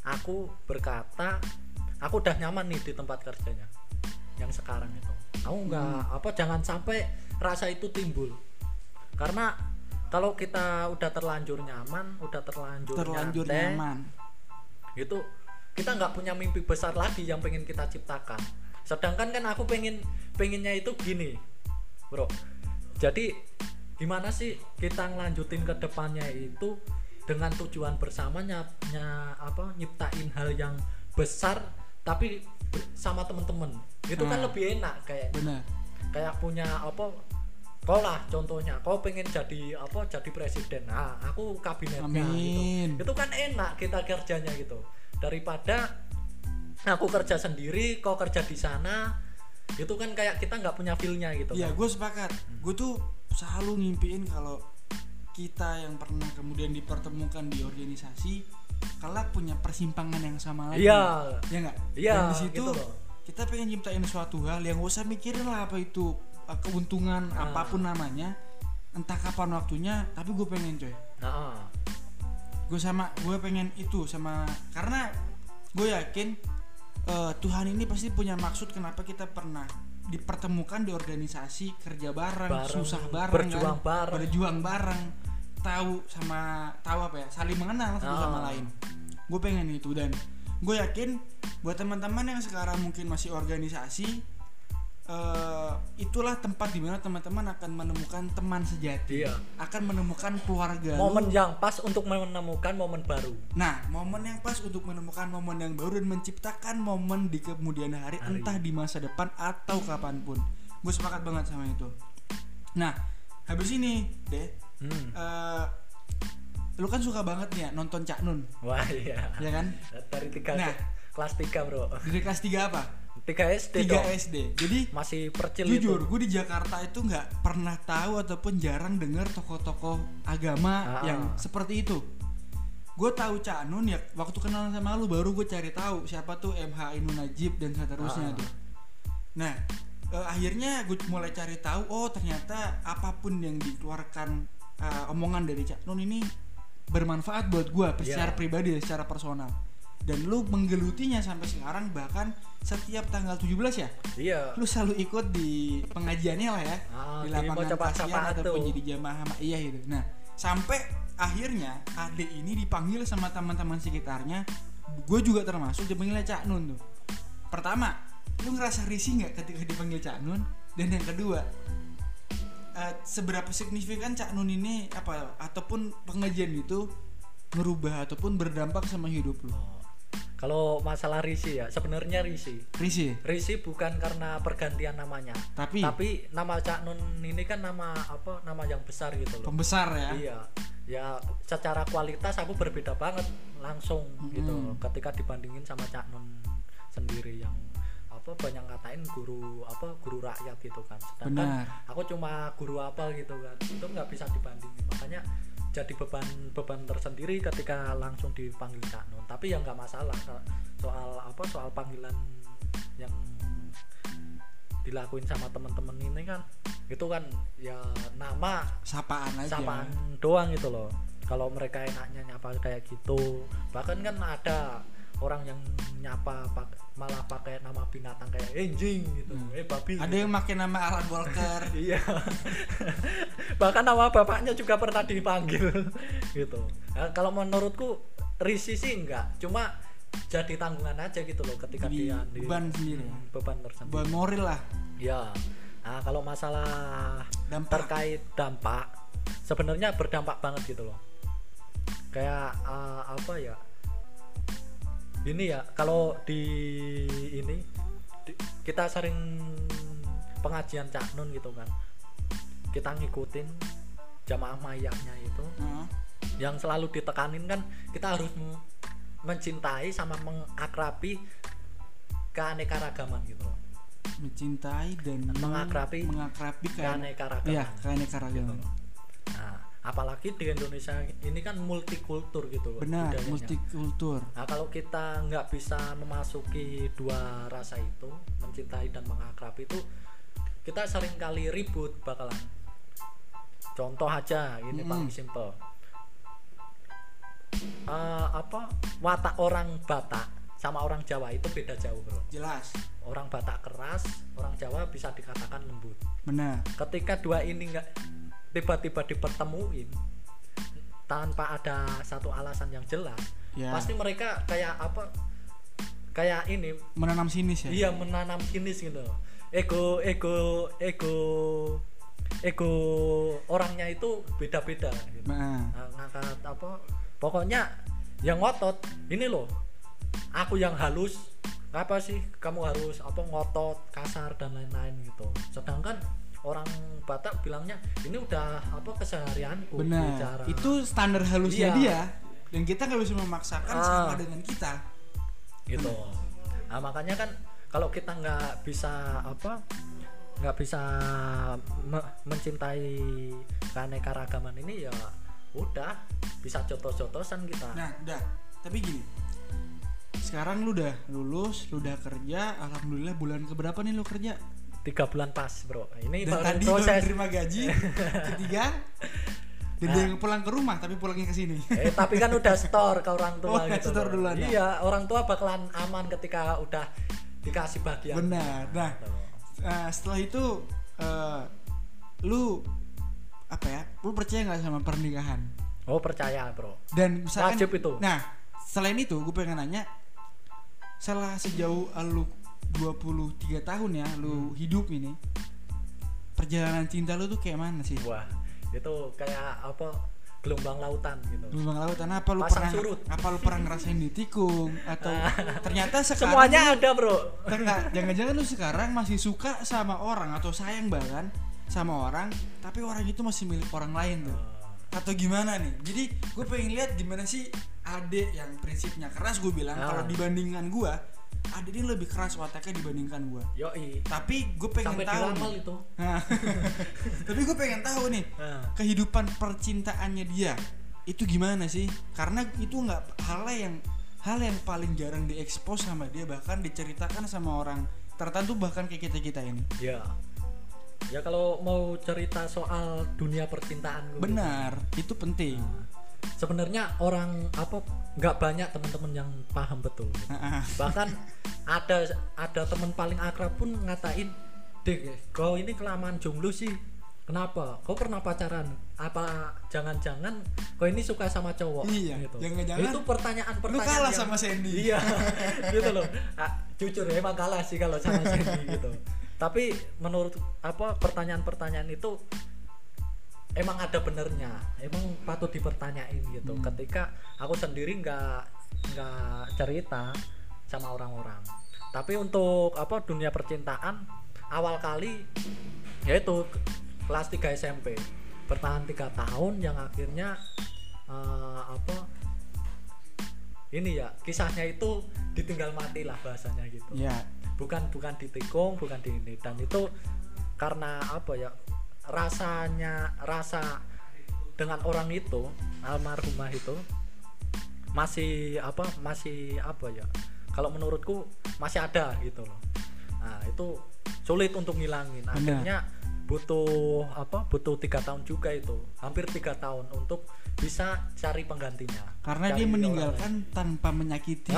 aku berkata aku udah nyaman nih di tempat kerjanya yang sekarang itu. Aku nggak jangan sampai rasa itu timbul, karena kalau kita udah terlanjur nyaman, udah terlanjur nyantai, nyaman itu kita nggak punya mimpi besar lagi yang pengen kita ciptakan. Sedangkan kan aku pengennya itu gini bro, jadi gimana sih kita ngelanjutin ke depannya itu dengan tujuan bersamanya, nyiptain hal yang besar tapi sama temen-temen itu kan lebih enak kayak. Bener. Kayak punya kau lah contohnya, kau pengen jadi presiden, nah aku kabinetnya gitu. Itu kan enak kita kerjanya gitu, daripada aku kerja sendiri kau kerja di sana, itu kan kayak kita nggak punya feelnya gitu. Iya kan? Gue sepakat. Gue tuh selalu ngimpiin kalau kita yang pernah kemudian dipertemukan di organisasi kelak punya persimpangan yang sama lagi. Iya. Ya enggak? Iya. Dan di situ gitu kita pengen nyiptain suatu hal yang gak usah mikirin lah apa itu keuntungan apapun namanya, entah kapan waktunya, tapi gue pengen coy. Gue pengen itu sama, karena gue yakin Tuhan ini pasti punya maksud kenapa kita pernah dipertemukan di organisasi, kerja bareng, susah bareng, berjuang bareng, tahu saling mengenal satu sama lain. Gue pengen itu, dan gue yakin buat teman-teman yang sekarang mungkin masih organisasi, itulah tempat dimana teman-teman akan menemukan teman sejati, akan menemukan keluarga. Momen yang pas untuk menemukan momen baru. Nah, momen yang pas untuk menemukan momen yang baru dan menciptakan momen di kemudian hari. Entah di masa depan atau kapanpun. Gue sepakat banget sama itu. Nah, habis ini deh, lu kan suka banget nih ya nonton Cak Nun. Wah iya. Ya kan? Dari kelas 3 bro. Dari kelas 3 apa? 3 SD. Jadi masih percil jujur, itu. Jujur, gue di Jakarta itu nggak pernah tahu ataupun jarang dengar tokoh-tokoh agama yang seperti itu. gue tahu Cak Nun ya waktu kenalan sama lu, baru gue cari tahu siapa tuh M.H. Ainun Najib dan seterusnya tuh. Nah akhirnya gue mulai cari tahu, oh ternyata apapun yang dikeluarkan omongan dari Cak Nun ini bermanfaat buat gue secara pribadi, secara personal. Dan lu menggelutinya sampai sekarang, bahkan setiap tanggal 17 ya? Iya. Lu selalu ikut di pengajiannya lah ya, di lapangan kasihan ataupun jadi jamaah iya gitu. Nah, sampai akhirnya Ade ini dipanggil sama teman-teman sekitarnya, gue juga termasuk, dipanggilnya Cak Nun tuh. Pertama, lu ngerasa risih gak ketika dipanggil Cak Nun? Dan yang kedua, seberapa signifikan Cak Nun ini apa ataupun pengajian itu merubah ataupun berdampak sama hidup lu? Kalau masalah risih ya, sebenarnya risih bukan karena pergantian namanya, tapi nama Cak Nun ini kan nama yang besar gitu loh, pembesar ya. Iya ya, secara kualitas aku berbeda banget langsung gitu ketika dibandingin sama Cak Nun sendiri yang banyak ngatain guru rakyat gitu kan, sedangkan aku cuma guru apal gitu kan, itu nggak bisa dibandingin. Makanya jadi beban tersendiri ketika langsung dipanggil Cak Nun. Tapi ya nggak masalah soal panggilan yang dilakuin sama temen-temen ini kan, itu kan ya nama sapaan doang gitu loh. Kalau mereka enaknya nyapa kayak gitu, bahkan kan ada orang yang nyapa malah pakai nama binatang kayak anjing gitu, babi. Ada yang pakai nama Alan Walker. Iya. Bahkan nama bapaknya juga pernah dipanggil gitu. Nah, kalau menurutku risih sih enggak, cuma jadi tanggungan aja gitu loh ketika dia beban sendiri, beban tersendiri. Beban moral lah. Ya. Nah, kalau masalah terkait dampak, sebenarnya berdampak banget gitu loh. Kayak ini ya, kalau kita sering pengajian Cak Nun gitu kan, kita ngikutin jamaah mayangnya itu, yang selalu ditekanin kan kita harus mencintai sama mengakrabi keanekaragaman gitu loh. Mencintai dan mengakrabi keanekaragaman. Iya, keanekaragaman. Gitu. Nah, apalagi di Indonesia ini kan multikultur gitu loh. Benar, budayanya. Multikultur. Nah, kalau kita nggak bisa memasuki dua rasa itu, mencintai dan mengakrabi itu, kita sering kali ribut bakalan. Contoh aja, ini paling simple. Watak orang Batak sama orang Jawa itu beda jauh, bro. Jelas. Orang Batak keras, orang Jawa bisa dikatakan lembut. Benar. Ketika dua ini tiba-tiba dipertemuin tanpa ada satu alasan yang jelas, pasti mereka kayak ini menanam sinis ya. Iya, menanam sinis gitu. Ego orangnya itu beda-beda gitu. Ngangkat pokoknya yang ngotot ini loh, aku yang halus, kenapa sih kamu harus ngotot, kasar dan lain-lain gitu. Sedangkan orang Batak bilangnya ini udah keseharianku. Benar. Bicara. Itu standar halusnya dia, dan kita nggak bisa memaksakan sama dengan kita. Gitu. Nah, makanya kan kalau kita nggak bisa mencintai keanekaragaman ini, ya udah bisa jotos-jotosan kita. Nah, udah. Tapi gini, sekarang lu udah lulus, lu udah kerja. Alhamdulillah, bulan keberapa nih lu kerja? 3 bulan pas, bro. Ini baru tadi proses terima gaji ketiga. Dan dia pulang ke rumah, tapi pulangnya ke sini. Tapi kan udah store ke orang tua gitu. Store duluan. Iya, orang tua bakalan aman ketika udah dikasih bagian. Benar. Nah, setelah itu lu lu percaya enggak sama pernikahan? Oh, percaya, bro. Dan misalkan wajib itu. Nah, selain itu gue pengen nanya, sejauh lu 23 tahun ya lu hidup ini, perjalanan cinta lu tuh kayak mana sih? Wah, itu kayak gelombang lautan gitu. Gelombang lautan. Apa lu pasang pernah surut. Apa lu pernah ngerasain ditikung atau ternyata sekarang semuanya ada, bro. Jangan-jangan lu sekarang masih suka sama orang atau sayang bahkan sama orang, tapi orang itu masih milik orang lain tuh. Atau gimana nih? Jadi gue pengen lihat gimana sih Ade yang prinsipnya keras, gue bilang kalau dibandingkan gue, Ade ini lebih keras wataknya dibandingkan gue. Yoi. Tapi gue pengen tahu itu. Tapi gue pengen tahu nih kehidupan percintaannya dia itu gimana sih? Karena itu nggak hal yang paling jarang diekspos sama dia, bahkan diceritakan sama orang tertentu, bahkan kayak kita ini. Ya. Ya kalau mau cerita soal dunia percintaan. Benar, gitu. Itu penting. Nah, sebenarnya orang nggak banyak teman-teman yang paham betul. Bahkan ada teman paling akrab pun ngatain, "Dek, kau ini kelamaan jomblo sih. Kenapa? Kau pernah pacaran? Apa jangan-jangan kau ini suka sama cowok?" Iya, gitu. Jangan-jangan. Itu pertanyaan. Lu kalah sama Sandy. Iya. Gitu loh. Jujur emang kalah sih kalau sama Sandy gitu. Tapi menurut pertanyaan-pertanyaan itu emang ada benernya. Emang patut dipertanyain gitu. Ketika aku sendiri enggak cerita sama orang-orang. Tapi untuk dunia percintaan awal kali yaitu kelas 3 SMP, bertahan 3 tahun yang akhirnya kisahnya itu ditinggal mati lah bahasanya gitu. Yeah. Bukan ditikung, bukan di ini, dan itu karena rasa dengan orang itu, almarhumah itu masih kalau menurutku masih ada gitu loh. Nah, itu sulit untuk ngilangin. Akhirnya butuh 3 tahun juga itu, hampir 3 tahun untuk bisa cari penggantinya, karena dia meninggalkan orangnya tanpa menyakiti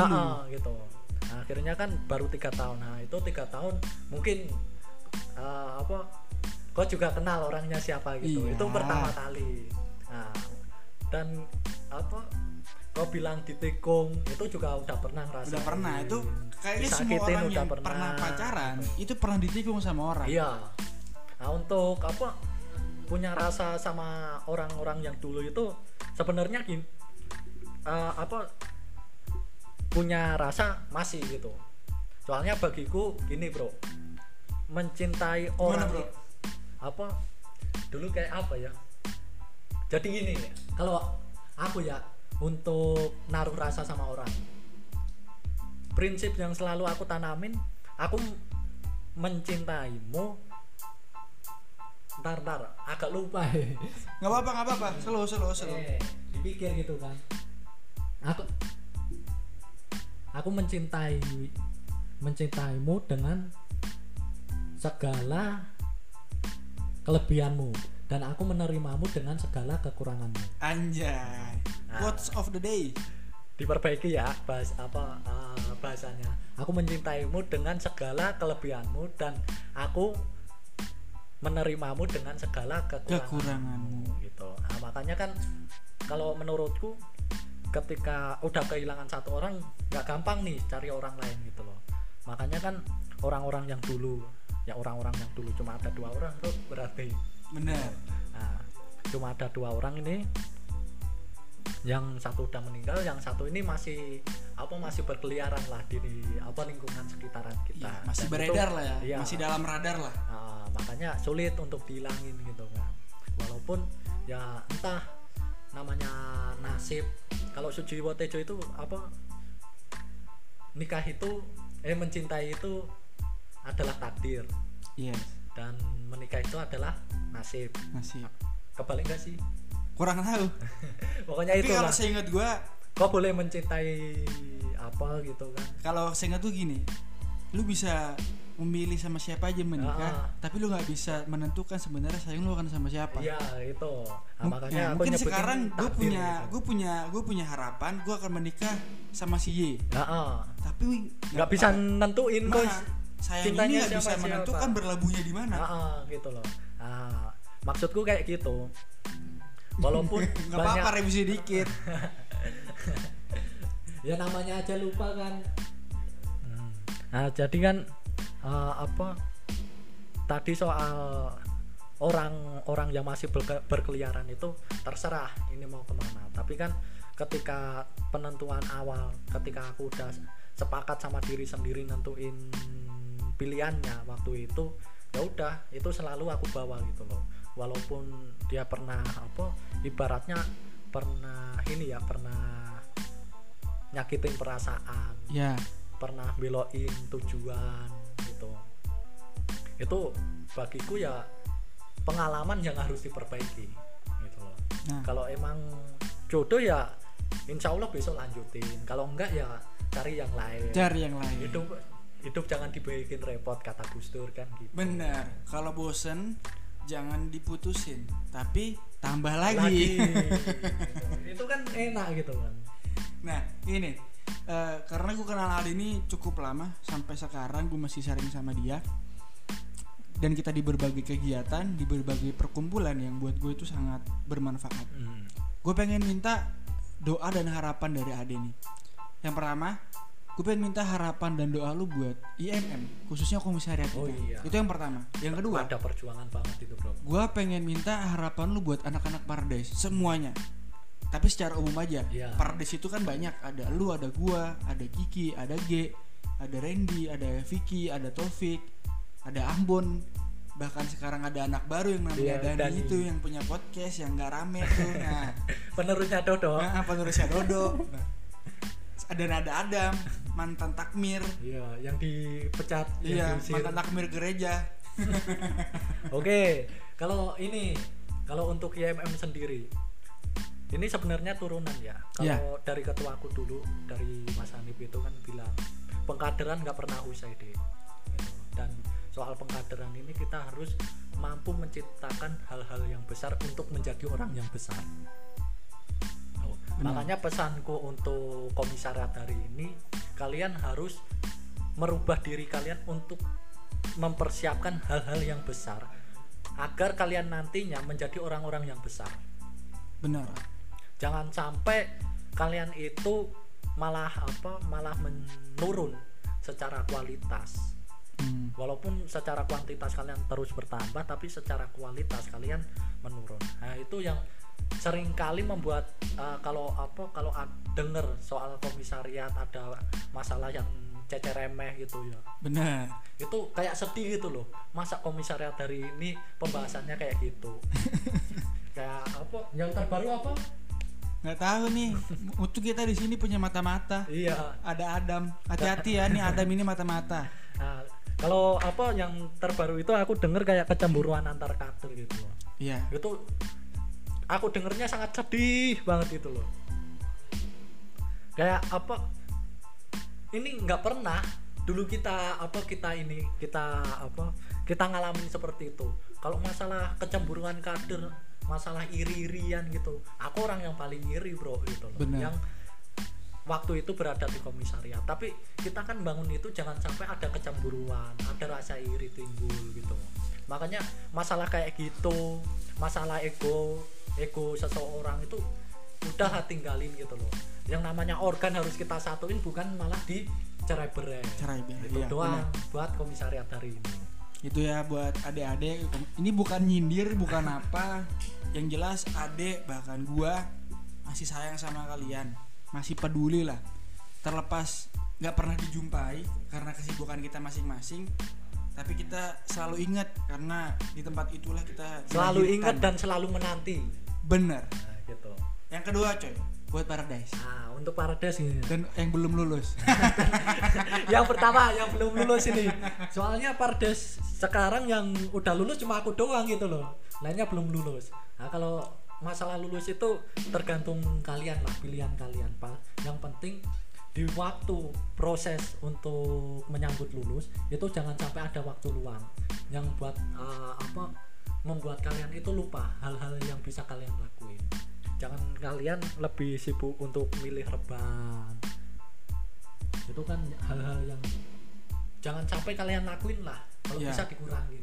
gitu. Nah, akhirnya kan baru 3 tahun. Nah, itu 3 tahun mungkin kau juga kenal orangnya siapa gitu. Iya. Itu pertama kali. Nah, dan kau bilang ditikung itu juga udah pernah ngerasain. Udah pernah itu kayaknya semua orang yang pernah pacaran itu pernah ditikung sama orang. Iya. Nah, untuk punya rasa sama orang-orang yang dulu itu sebenarnya punya rasa masih gitu. Soalnya bagiku gini, Bro. Mencintai orang dulu kayak jadi gini, kalau aku untuk naruh rasa sama orang, prinsip yang selalu aku tanamin, aku mencintaimu. Ntar agak lupa. Nggak apa-apa. Slow. Dipikir gitu kan. Aku mencintaimu dengan segala kelebihanmu dan aku menerimamu dengan segala kekuranganmu. Anjay. Quotes of the day. Diperbaiki ya bahasanya. Aku mencintaimu dengan segala kelebihanmu dan aku menerimamu dengan segala kekuranganmu gitu. Nah, makanya kan kalau menurutku ketika udah kehilangan satu orang nggak gampang nih cari orang lain gitu loh. Makanya kan orang-orang yang dulu cuma ada 2 orang tuh berarti. Benar. Nah, cuma ada 2 orang ini, yang satu udah meninggal, yang satu ini masih berkeliaran lah di lingkungan sekitaran kita. Ya, masih dan beredar itu, lah ya. Iya, masih dalam radar lah. Makanya sulit untuk dihilangin gitu kan. Walaupun ya entah namanya nasib. Kalau Sujiwo Tejo itu nikah itu mencintai itu adalah takdir. Iya. Yes. Dan menikah itu adalah nasib. Nasib. Kebalik enggak sih? Kurang tahu. Pokoknya itu lah. Tapi kalau seingat gue, kau boleh mencintai gitu kan. Kalau seingat tuh gini, lu bisa memilih sama siapa aja menikah, tapi lu nggak bisa menentukan sebenarnya sayang lu akan sama siapa. Iya itu. Nah, makanya mungkin sekarang gue punya harapan gue akan menikah sama si Y. Tapi nggak bisa nentuin guys. Sayangnya ini nggak bisa menentukan berlabuhnya di mana. Gitu loh. Maksudku kayak gitu. Walaupun nggak apa-apa revisi dikit. Ya namanya aja lupa kan. Nah, jadi kan tadi soal orang-orang yang masih berkeliaran itu terserah ini mau kemana. Tapi kan ketika penentuan awal, ketika aku udah sepakat sama diri sendiri nentuin pilihannya waktu itu, ya udah itu selalu aku bawa gitu loh. Walaupun dia pernah ibaratnya pernah nyakitin perasaan, pernah beloin tujuan gitu. Itu bagiku pengalaman yang harus diperbaiki gitu loh. Nah. Kalau emang jodoh ya insya Allah besok lanjutin, kalau enggak ya cari yang lain, cari yang lain. Hidup jangan dibikin repot, kata Gus Dur kan gitu. Bener, kalau bosen jangan diputusin tapi tambah lagi. Itu kan enak gitu kan. Nah ini karena gue kenal Ade ini cukup lama, sampai sekarang gue masih sharing sama dia, dan kita di berbagai kegiatan, di berbagai perkumpulan yang buat gue itu sangat bermanfaat. Gue pengen minta doa dan harapan dari Ade nih. Yang pertama, gue pengen minta harapan dan doa lu buat IMM, khususnya komisariat kita. Oh, iya. Itu yang pertama. Yang kedua, ada perjuangan banget itu, bro. Gue pengen minta harapan lu buat anak-anak ParDes semuanya, tapi secara umum aja. Yeah. ParDes itu kan banyak, ada lu, ada gua, ada Kiki, ada G, ada Randy, ada Vicky, ada Taufik, ada Ambon, bahkan sekarang ada anak baru yang namanya Dani itu, yang punya podcast yang nggak rame tuh. Nah, penerusnya Dodo. Nah, penerusnya Dodo. Nah, ada Nada Adam, mantan takmir. Iya, yang dipecat. Iya, yang mantan takmir gereja. Oke, kalau untuk IMM sendiri, ini sebenarnya turunan ya. Kalau dari ketua aku dulu, dari Mas Hanif itu kan bilang pengkaderan nggak pernah usai deh. Dan soal pengkaderan ini kita harus mampu menciptakan hal-hal yang besar untuk menjadi orang yang besar. Makanya pesanku untuk komisariat hari ini, kalian harus merubah diri kalian untuk mempersiapkan hal-hal yang besar agar kalian nantinya menjadi orang-orang yang besar. Benar. Jangan sampai kalian itu malah menurun secara kualitas. Walaupun secara kuantitas kalian terus bertambah, tapi secara kualitas kalian menurun. Nah, itu yang seringkali membuat kalau denger soal komisariat ada masalah yang cecer remeh gitu ya. Benar. Itu kayak sedih gitu loh. Masa komisariat hari ini pembahasannya kayak gitu. Kayak yang terbaru apa? Nggak tahu nih. Untuk kita di sini punya mata-mata. Iya. Ada Adam. Hati-hati ya nih, Adam ini mata-mata. Nah, kalau yang terbaru itu aku denger kayak kecemburuan antar kader gitu loh. Iya. Itu aku dengernya sangat sedih banget itu loh. Kayak ini nggak pernah dulu kita ngalamin seperti itu. Kalau masalah kecemburuan kader, masalah iri-irian gitu, aku orang yang paling iri, bro, gitu loh. Bener. Yang waktu itu berada di komisariat. Tapi kita kan bangun itu jangan sampai ada kecemburuan, ada rasa iri timbul gitu. Makanya masalah kayak gitu, masalah ego seseorang itu udah tinggalin gitu loh. Yang namanya organ harus kita satuin, bukan malah dicerai-berai. Itu iya, doang bener. Buat komisariat hari ini. Itu ya buat adik-adik. Ini bukan nyindir, bukan apa. Yang jelas adik bahkan gua masih sayang sama kalian, masih peduli lah. Terlepas nggak pernah dijumpai karena kesibukan kita masing-masing, tapi kita selalu ingat karena di tempat itulah kita selalu ingat dan selalu menanti. Bener. Nah, gitu. Yang kedua, coy, buat ParDes. Nah, untuk ParDes ini dan yang belum lulus. Yang pertama yang belum lulus ini. Soalnya ParDes sekarang yang udah lulus cuma aku doang gitu loh. Lainnya belum lulus. Nah, kalau masalah lulus itu tergantung kalian lah, pilihan kalian, Pak. Yang penting di waktu proses untuk menyambut lulus itu jangan sampai ada waktu luang yang buat membuat kalian itu lupa hal-hal yang bisa kalian lakuin. Jangan kalian lebih sibuk untuk milih rebahan, itu kan hal-hal yang jangan sampai kalian lakuin lah. Kalau bisa dikurangin,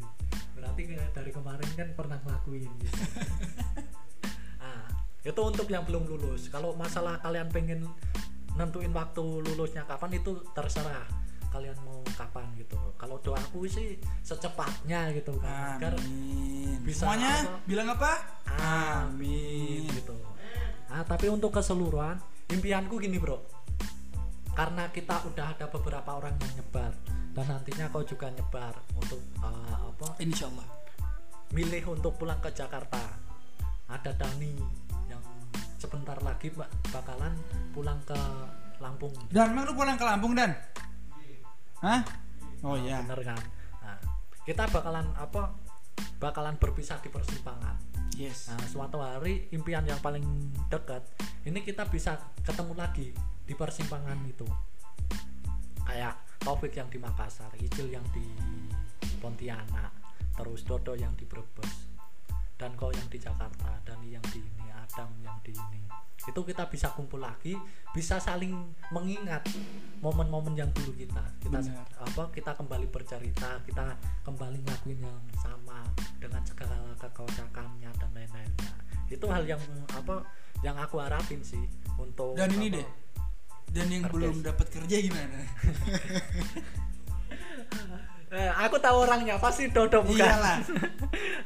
berarti dari kemarin kan pernah ngelakuin gitu. Nah, itu untuk yang belum lulus. Kalau masalah kalian pengen nentuin waktu lulusnya kapan, itu terserah kalian mau kapan gitu. Kalau doaku sih secepatnya gitu kan, agar bisa semuanya bilang apa? Amin gitu. Nah, tapi untuk keseluruhan impianku gini, bro, karena kita udah ada beberapa orang yang nyebar dan nantinya kau juga nyebar untuk insyaallah milih untuk pulang ke Jakarta. Ada Dani yang sebentar lagi bakalan pulang ke Lampung. Dan emang lu pulang ke Lampung, Dan? Hah? Oh iya. Bener kan? Nah, kita bakalan bakalan berpisah di persimpangan. Yes. Nah, suatu hari impian yang paling dekat ini kita bisa ketemu lagi di persimpangan itu. Kayak Taufik yang di Makassar, Icil yang di Pontianak, terus Dodo yang di Brebes, dan kau yang di Jakarta, dan yang di ini, Adam yang di ini. Itu kita bisa kumpul lagi, bisa saling mengingat momen-momen yang dulu kita kita kembali bercerita, kita kembali ngakuin yang sama dengan segala kekocakannya dan lain-lainnya. Itu hal yang yang aku harapin sih untuk. Dan ini deh, dan yang ParDes belum dapat kerja gimana? Aku tahu orangnya pasti Dodo, bukan? Iyalah.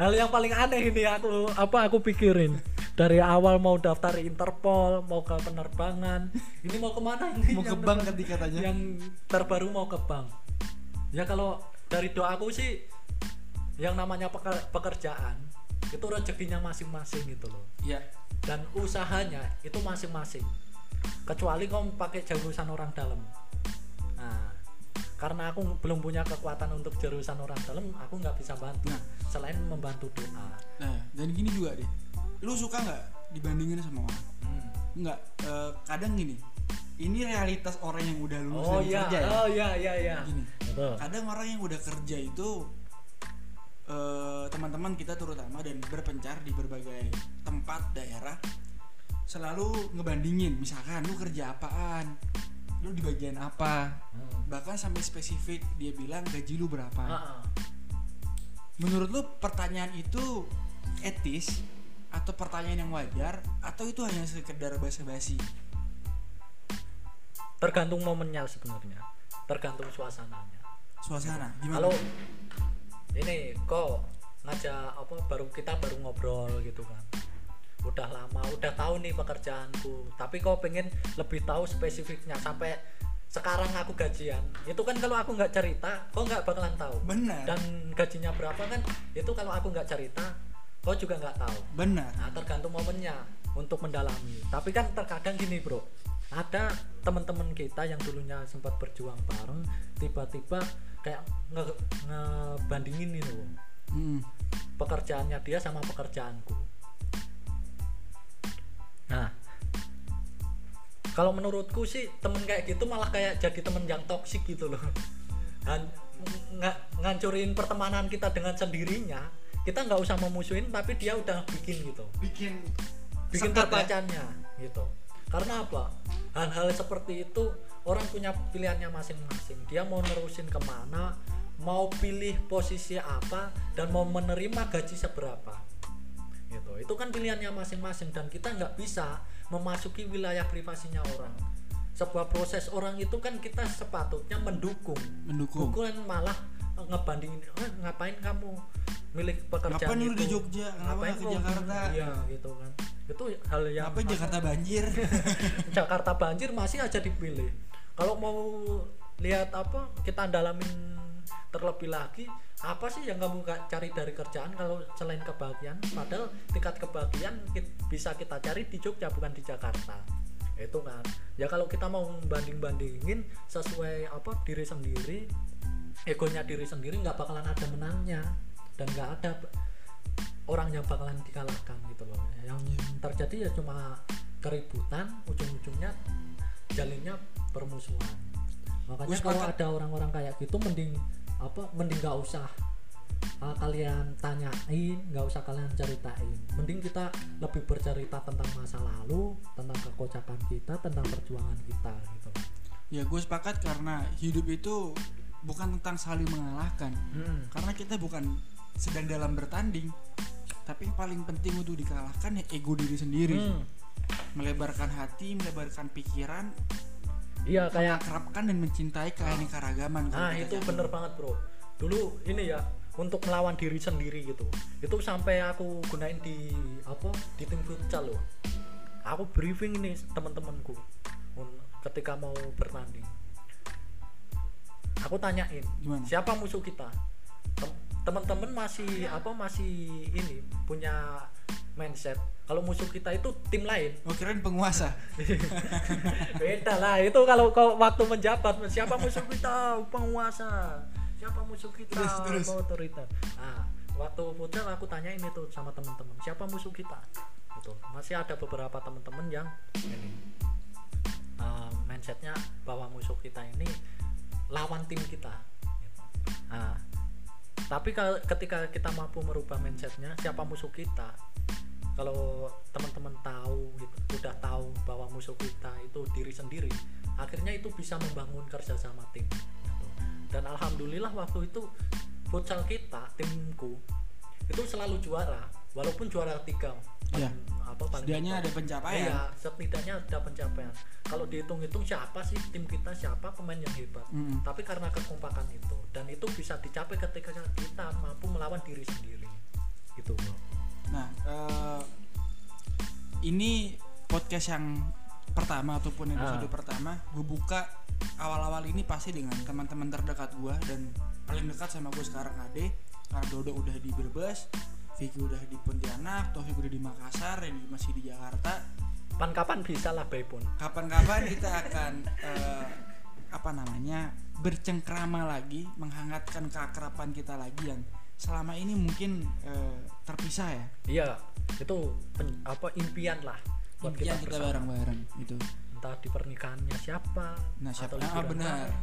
Hal yang paling aneh ini aku pikirin dari awal, mau daftar Interpol, mau ke penerbangan, ini mau kemana ini? Mau ke bank tadi katanya. Yang terbaru mau ke bank. Ya kalau dari doaku sih, yang namanya pekerjaan itu rezekinya masing-masing gitu loh. Iya. Dan usahanya itu masing-masing. Kecuali kamu pakai jurusan orang dalam. Nah, karena aku belum punya kekuatan untuk jurusan orang dalam, aku nggak bisa bantu. Nah, selain membantu doa. Nah, dan gini juga deh, lu suka nggak dibandingin sama orang? Nggak. Kadang gini, ini realitas orang yang udah lulus dan kerja ya. Gini, kadang orang yang udah kerja itu teman-teman kita terutama dan berpencar di berbagai tempat daerah selalu ngebandingin. Misalkan lu kerja apaan, lu di bagian apa, bahkan sampai spesifik dia bilang gaji lu berapa. Menurut lu pertanyaan itu etis atau pertanyaan yang wajar, atau itu hanya sekedar basa-basi? Tergantung momennya sebenarnya, tergantung suasananya. Suasana gimana? Kalau ini kok ngajak baru kita ngobrol gitu kan, udah lama, udah tahu nih pekerjaanku, tapi kau pengen lebih tahu spesifiknya. Sampai sekarang aku gajian, itu kan kalau aku nggak cerita kau nggak bakalan tahu. Benar. Dan gajinya berapa kan itu kalau aku nggak cerita kau juga nggak tahu. Benar. Nah, tergantung momennya untuk mendalami. Tapi kan terkadang gini bro, ada teman-teman kita yang dulunya sempat berjuang bareng, tiba-tiba kayak ngebandingin itu pekerjaannya dia sama pekerjaanku. Nah, kalau menurutku sih temen kayak gitu malah kayak jadi temen yang toksik gitu loh. Dan ngancurin pertemanan kita dengan sendirinya. Kita nggak usah memusuhin, tapi dia udah bikin gitu. Bikin terbacanya ya? Gitu. Karena apa? Hal-hal seperti itu orang punya pilihannya masing-masing. Dia mau nerusin kemana, mau pilih posisi apa, dan mau menerima gaji seberapa. Gitu. Itu kan pilihannya masing-masing, dan kita nggak bisa memasuki wilayah privasinya orang. Sebuah proses orang itu kan kita sepatutnya mendukung. Bukan malah ngebandingin, ngapain kamu milik pekerjaan itu, ngapain lu di Jogja, ngapain ke Jakarta. Iya gitu kan, itu hal yang ngapain Jakarta banjir. Jakarta banjir masih aja dipilih. Kalau mau lihat kita dalamin terlebih lagi, apa sih yang kamu cari dari kerjaan kalau selain kebahagiaan? Padahal tingkat kebahagiaan bisa kita cari di Jogja, bukan di Jakarta. Itu kan ya, kalau kita mau banding-bandingin sesuai diri sendiri, egonya diri sendiri, nggak bakalan ada menangnya, dan nggak ada orang yang bakalan dikalahkan gitu loh. Yang terjadi ya cuma keributan, ujung-ujungnya jalinnya permusuhan. Makanya kalau ada orang-orang kayak gitu, mending nggak usah kalian tanyain, nggak usah kalian ceritain. Mending kita lebih bercerita tentang masa lalu, tentang kekocakan kita, tentang perjuangan kita gitu. Ya gue sepakat, karena hidup itu bukan tentang saling mengalahkan. Karena kita bukan sedang dalam bertanding, tapi yang paling penting untuk dikalahkan ya ego diri sendiri. Melebarkan hati, melebarkan pikiran. Iya, kayak kerapkan dan mencintai keanekaragaman. Nah, itu bener banget bro. Dulu ini ya, untuk melawan diri sendiri gitu, itu sampai aku gunain di tim futsal loh. Aku briefing ini teman-temanku ketika mau bertanding. Aku tanyain, gimana? Siapa musuh kita? Teman-teman masih masih ini punya mindset kalau musuh kita itu tim lain. Kirain penguasa. Beda lah itu kalau waktu menjabat, siapa musuh kita? Penguasa. Siapa musuh kita? Otoriter. Nah, waktu futsal aku tanyain itu sama teman-teman, siapa musuh kita itu, masih ada beberapa teman-teman yang mindsetnya bahwa musuh kita ini lawan tim kita gitu. Nah, tapi ketika kita mampu merubah mindsetnya siapa musuh kita, kalau teman-teman tahu gitu, udah tahu bahwa musuh kita itu diri sendiri, akhirnya itu bisa membangun kerja sama tim gitu. Dan alhamdulillah waktu itu futsal kita, timku itu selalu juara, walaupun juara 3 ya. Setidaknya ada pencapaian. Iya, setidaknya ada pencapaian. Kalau dihitung-hitung siapa sih tim kita, siapa pemain yang hebat. Tapi karena kekompakan itu, dan itu bisa dicapai ketika kita mampu melawan diri sendiri gitu. Nah, ini podcast yang pertama ataupun episode pertama, gue buka awal-awal ini pasti dengan teman-teman terdekat gue dan paling dekat sama gue sekarang Ade. Dodo udah di Brebes, Vicky udah di Pontianak, Taufik udah di Makassar, Randy masih di Jakarta. Kapan-kapan bisa lah Baipun. Kapan-kapan kita akan bercengkrama lagi, menghangatkan keakraban kita lagi yang selama ini mungkin terpisah ya. Iya, itu impian lah. Buat impian kita bareng-bareng gitu. Entah di pernikahannya siapa. Nah, siapa benar.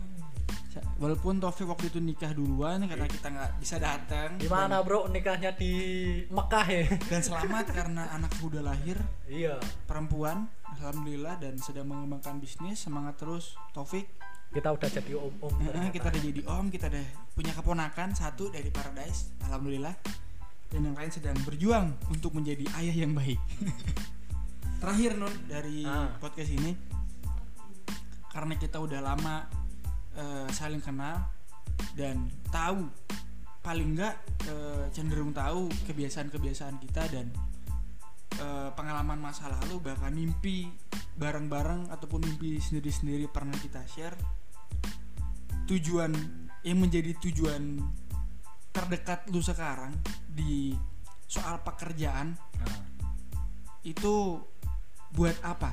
Walaupun Taufik waktu itu nikah duluan karena kita nggak bisa datang. Gimana bro, nikahnya di Mekah ya. Dan selamat karena anak udah lahir. Iya. Perempuan, alhamdulillah, dan sedang mengembangkan bisnis. Semangat terus Taufik. Kita udah jadi om. Kita udah punya keponakan 1 dari ParDes, alhamdulillah. Dan yang lain sedang berjuang untuk menjadi ayah yang baik. Terakhir Nun dari podcast ini, karena kita udah lama saling kenal dan tahu, paling enggak cenderung tahu kebiasaan-kebiasaan kita dan pengalaman masa lalu, bahkan mimpi bareng-bareng ataupun mimpi sendiri-sendiri pernah kita share. Tujuan yang menjadi tujuan terdekat lu sekarang di soal pekerjaan itu buat apa,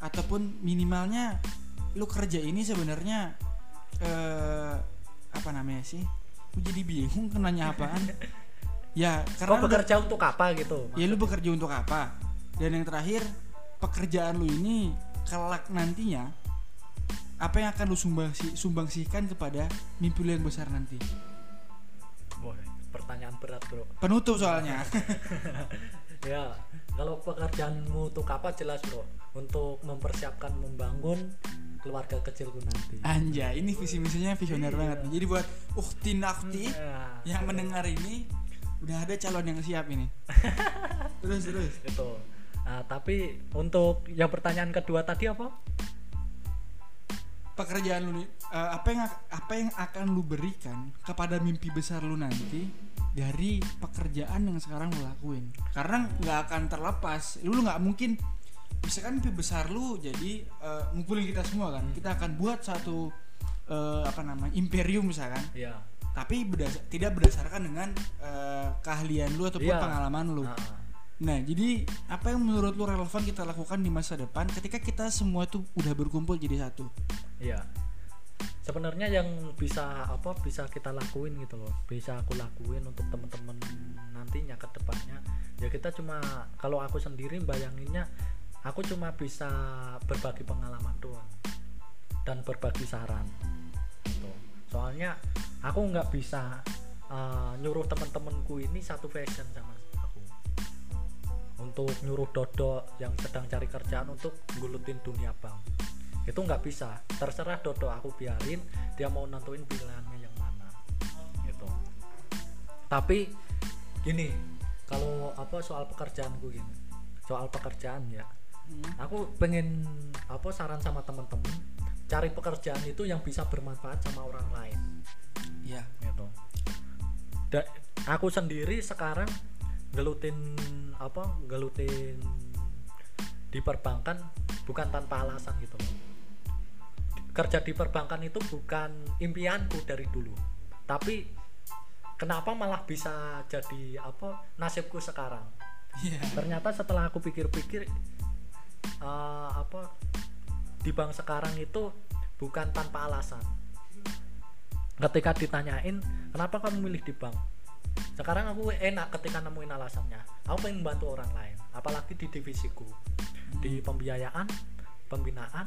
ataupun minimalnya lu kerja ini sebenarnya Lu jadi bingung kenanya apaan? Ya, karena bekerja untuk apa gitu. Maksudnya. Ya lu bekerja untuk apa? Dan yang terakhir, pekerjaan lu ini kelak nantinya apa yang akan lu sumbangsihkan kepada mimpi lu yang besar nanti? Wah, pertanyaan berat, bro. Penutup soalnya. Ya, kalau pekerjaanmu untuk apa jelas, bro. Untuk mempersiapkan membangun keluarga kecilku nanti. Anjay, ini visi misinya visioner banget. Jadi buat Uhti-Nakti yang mendengar ini, udah ada calon yang siap ini. Terus gitu. Nah, tapi untuk yang pertanyaan kedua tadi apa? Pekerjaan lu apa yang akan lu berikan kepada mimpi besar lu nanti dari pekerjaan yang sekarang lu lakuin. Karena enggak akan terlepas. Lu enggak mungkin, misalkan mimpi besar lu jadi ngumpulin kita semua kan, kita akan buat satu imperium misalkan. Iya. Tapi tidak berdasarkan dengan keahlian lu ataupun pengalaman lu. Nah, jadi apa yang menurut lu relevan kita lakukan di masa depan ketika kita semua tuh udah berkumpul jadi satu? Iya. Sebenarnya yang bisa kita lakuin gitu loh, bisa aku lakuin untuk teman-teman nantinya ke depannya. Ya kita cuma, kalau aku sendiri bayanginnya, aku cuma bisa berbagi pengalaman doang dan berbagi saran gitu. Soalnya aku nggak bisa nyuruh teman-temanku ini satu fashion sama aku, untuk nyuruh Dodo yang sedang cari kerjaan untuk ngulutin dunia bank, itu nggak bisa. Terserah Dodo, aku biarin dia mau nentuin pilihannya yang mana gitu. Tapi gini, kalau soal pekerjaanku gini, soal pekerjaan ya, aku pengen saran sama temen-temen, cari pekerjaan itu yang bisa bermanfaat sama orang lain. Iya, gitu. Aku sendiri sekarang gelutin di perbankan bukan tanpa alasan gitu loh. Kerja di perbankan itu bukan impianku dari dulu, tapi kenapa malah bisa jadi nasibku sekarang. Yeah. Ternyata setelah aku pikir-pikir, di bank sekarang itu bukan tanpa alasan. Ketika ditanyain kenapa kamu milih di bank, Sekarang aku enak ketika nemuin alasannya. Aku pengen membantu orang lain, apalagi di divisiku, di pembiayaan, pembinaan,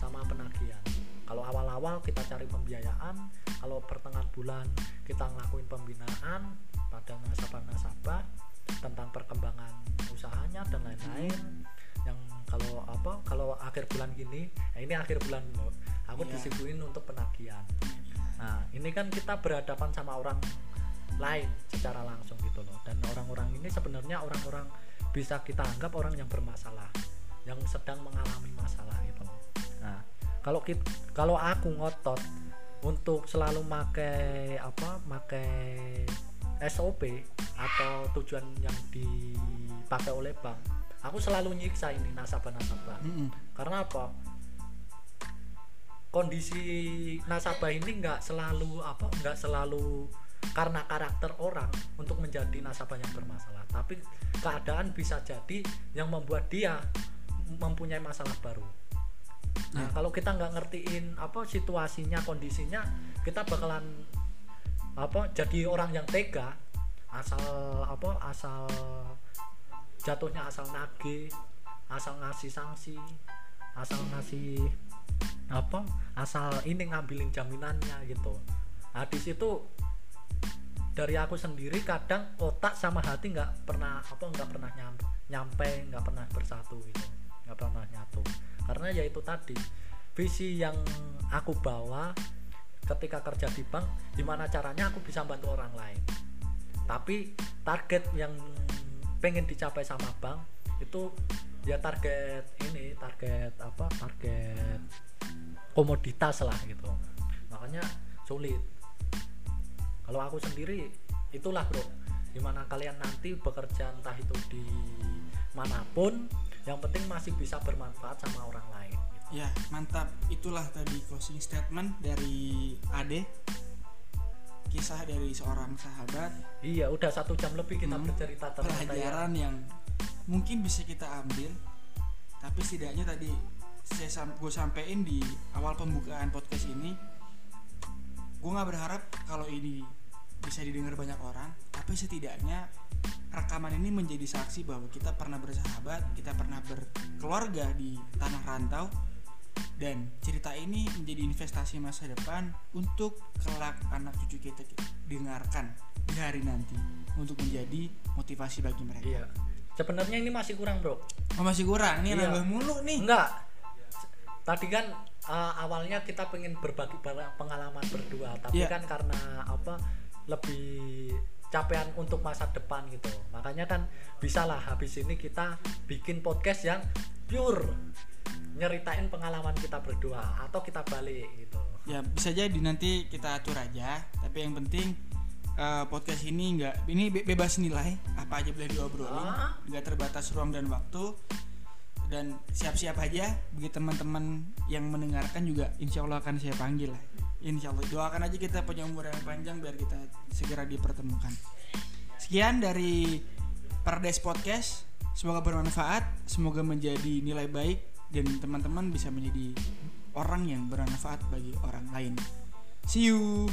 sama penagihan. Kalau awal-awal kita cari pembiayaan, kalau pertengahan bulan kita ngelakuin pembinaan pada nasabah-nasabah tentang perkembangan usahanya dan lain-lain. Yang kalau akhir bulan gini, ini akhir bulan loh, aku disibuin untuk penagihan. Nah, ini kan kita berhadapan sama orang lain secara langsung gitu loh. Dan orang-orang ini sebenarnya orang-orang bisa kita anggap orang yang bermasalah, yang sedang mengalami masalah gitu loh. Nah, kalau aku ngotot untuk selalu pakai SOP atau tujuan yang dipakai oleh bank, aku selalu nyiksa ini nasabah-nasabah. Karena apa? Kondisi nasabah ini nggak selalu karena karakter orang untuk menjadi nasabah yang bermasalah, tapi keadaan bisa jadi yang membuat dia mempunyai masalah baru. Nah, kalau kita nggak ngertiin situasinya, kondisinya, kita bakalan jadi orang yang tega, asal jatuhnya asal nagih, asal ngasih sanksi, asal ngasih asal ini ngambilin jaminannya gitu. Nah, di situ dari aku sendiri kadang otak sama hati nggak pernah nyampe, nggak pernah bersatu gitu, nggak pernah nyatu. Karena ya itu tadi, visi yang aku bawa ketika kerja di bank, gimana caranya aku bisa bantu orang lain, tapi target yang pengen dicapai sama bank itu ya target komoditas lah gitu. Makanya sulit. Kalau aku sendiri itulah bro, dimana kalian nanti bekerja entah itu di manapun, yang penting masih bisa bermanfaat sama orang lain gitu. Ya mantap, itulah tadi closing statement dari Ade, kisah dari seorang sahabat. Iya, udah 1 jam lebih kita bercerita tentang pelajaran yang mungkin bisa kita ambil, tapi setidaknya tadi gue sampein di awal pembukaan podcast ini, gue gak berharap kalau ini bisa didengar banyak orang, tapi setidaknya rekaman ini menjadi saksi bahwa kita pernah bersahabat, kita pernah berkeluarga di tanah rantau, dan cerita ini menjadi investasi masa depan untuk kelak anak cucu kita dengarkan di hari nanti, untuk menjadi motivasi bagi mereka. Iya. Sebenarnya ini masih kurang bro. Oh, masih kurang, ini nambah mulu nih. Enggak, tadi kan awalnya kita pengen berbagi pengalaman berdua, tapi kan karena lebih capaian untuk masa depan gitu, makanya kan bisalah habis ini kita bikin podcast yang pure nyeritain pengalaman kita berdua atau kita balik gitu. Ya bisa jadi nanti kita atur aja, tapi yang penting podcast ini bebas nilai, apa aja boleh diobrolin, nggak terbatas ruang dan waktu. Dan siap-siap aja bagi teman-teman yang mendengarkan juga, insya Allah akan saya panggil lah. Insya Allah, doakan aja kita punya umur yang panjang biar kita segera dipertemukan. Sekian dari ParDes Podcast, semoga bermanfaat, semoga menjadi nilai baik, dan teman-teman bisa menjadi orang yang bermanfaat bagi orang lain. See you.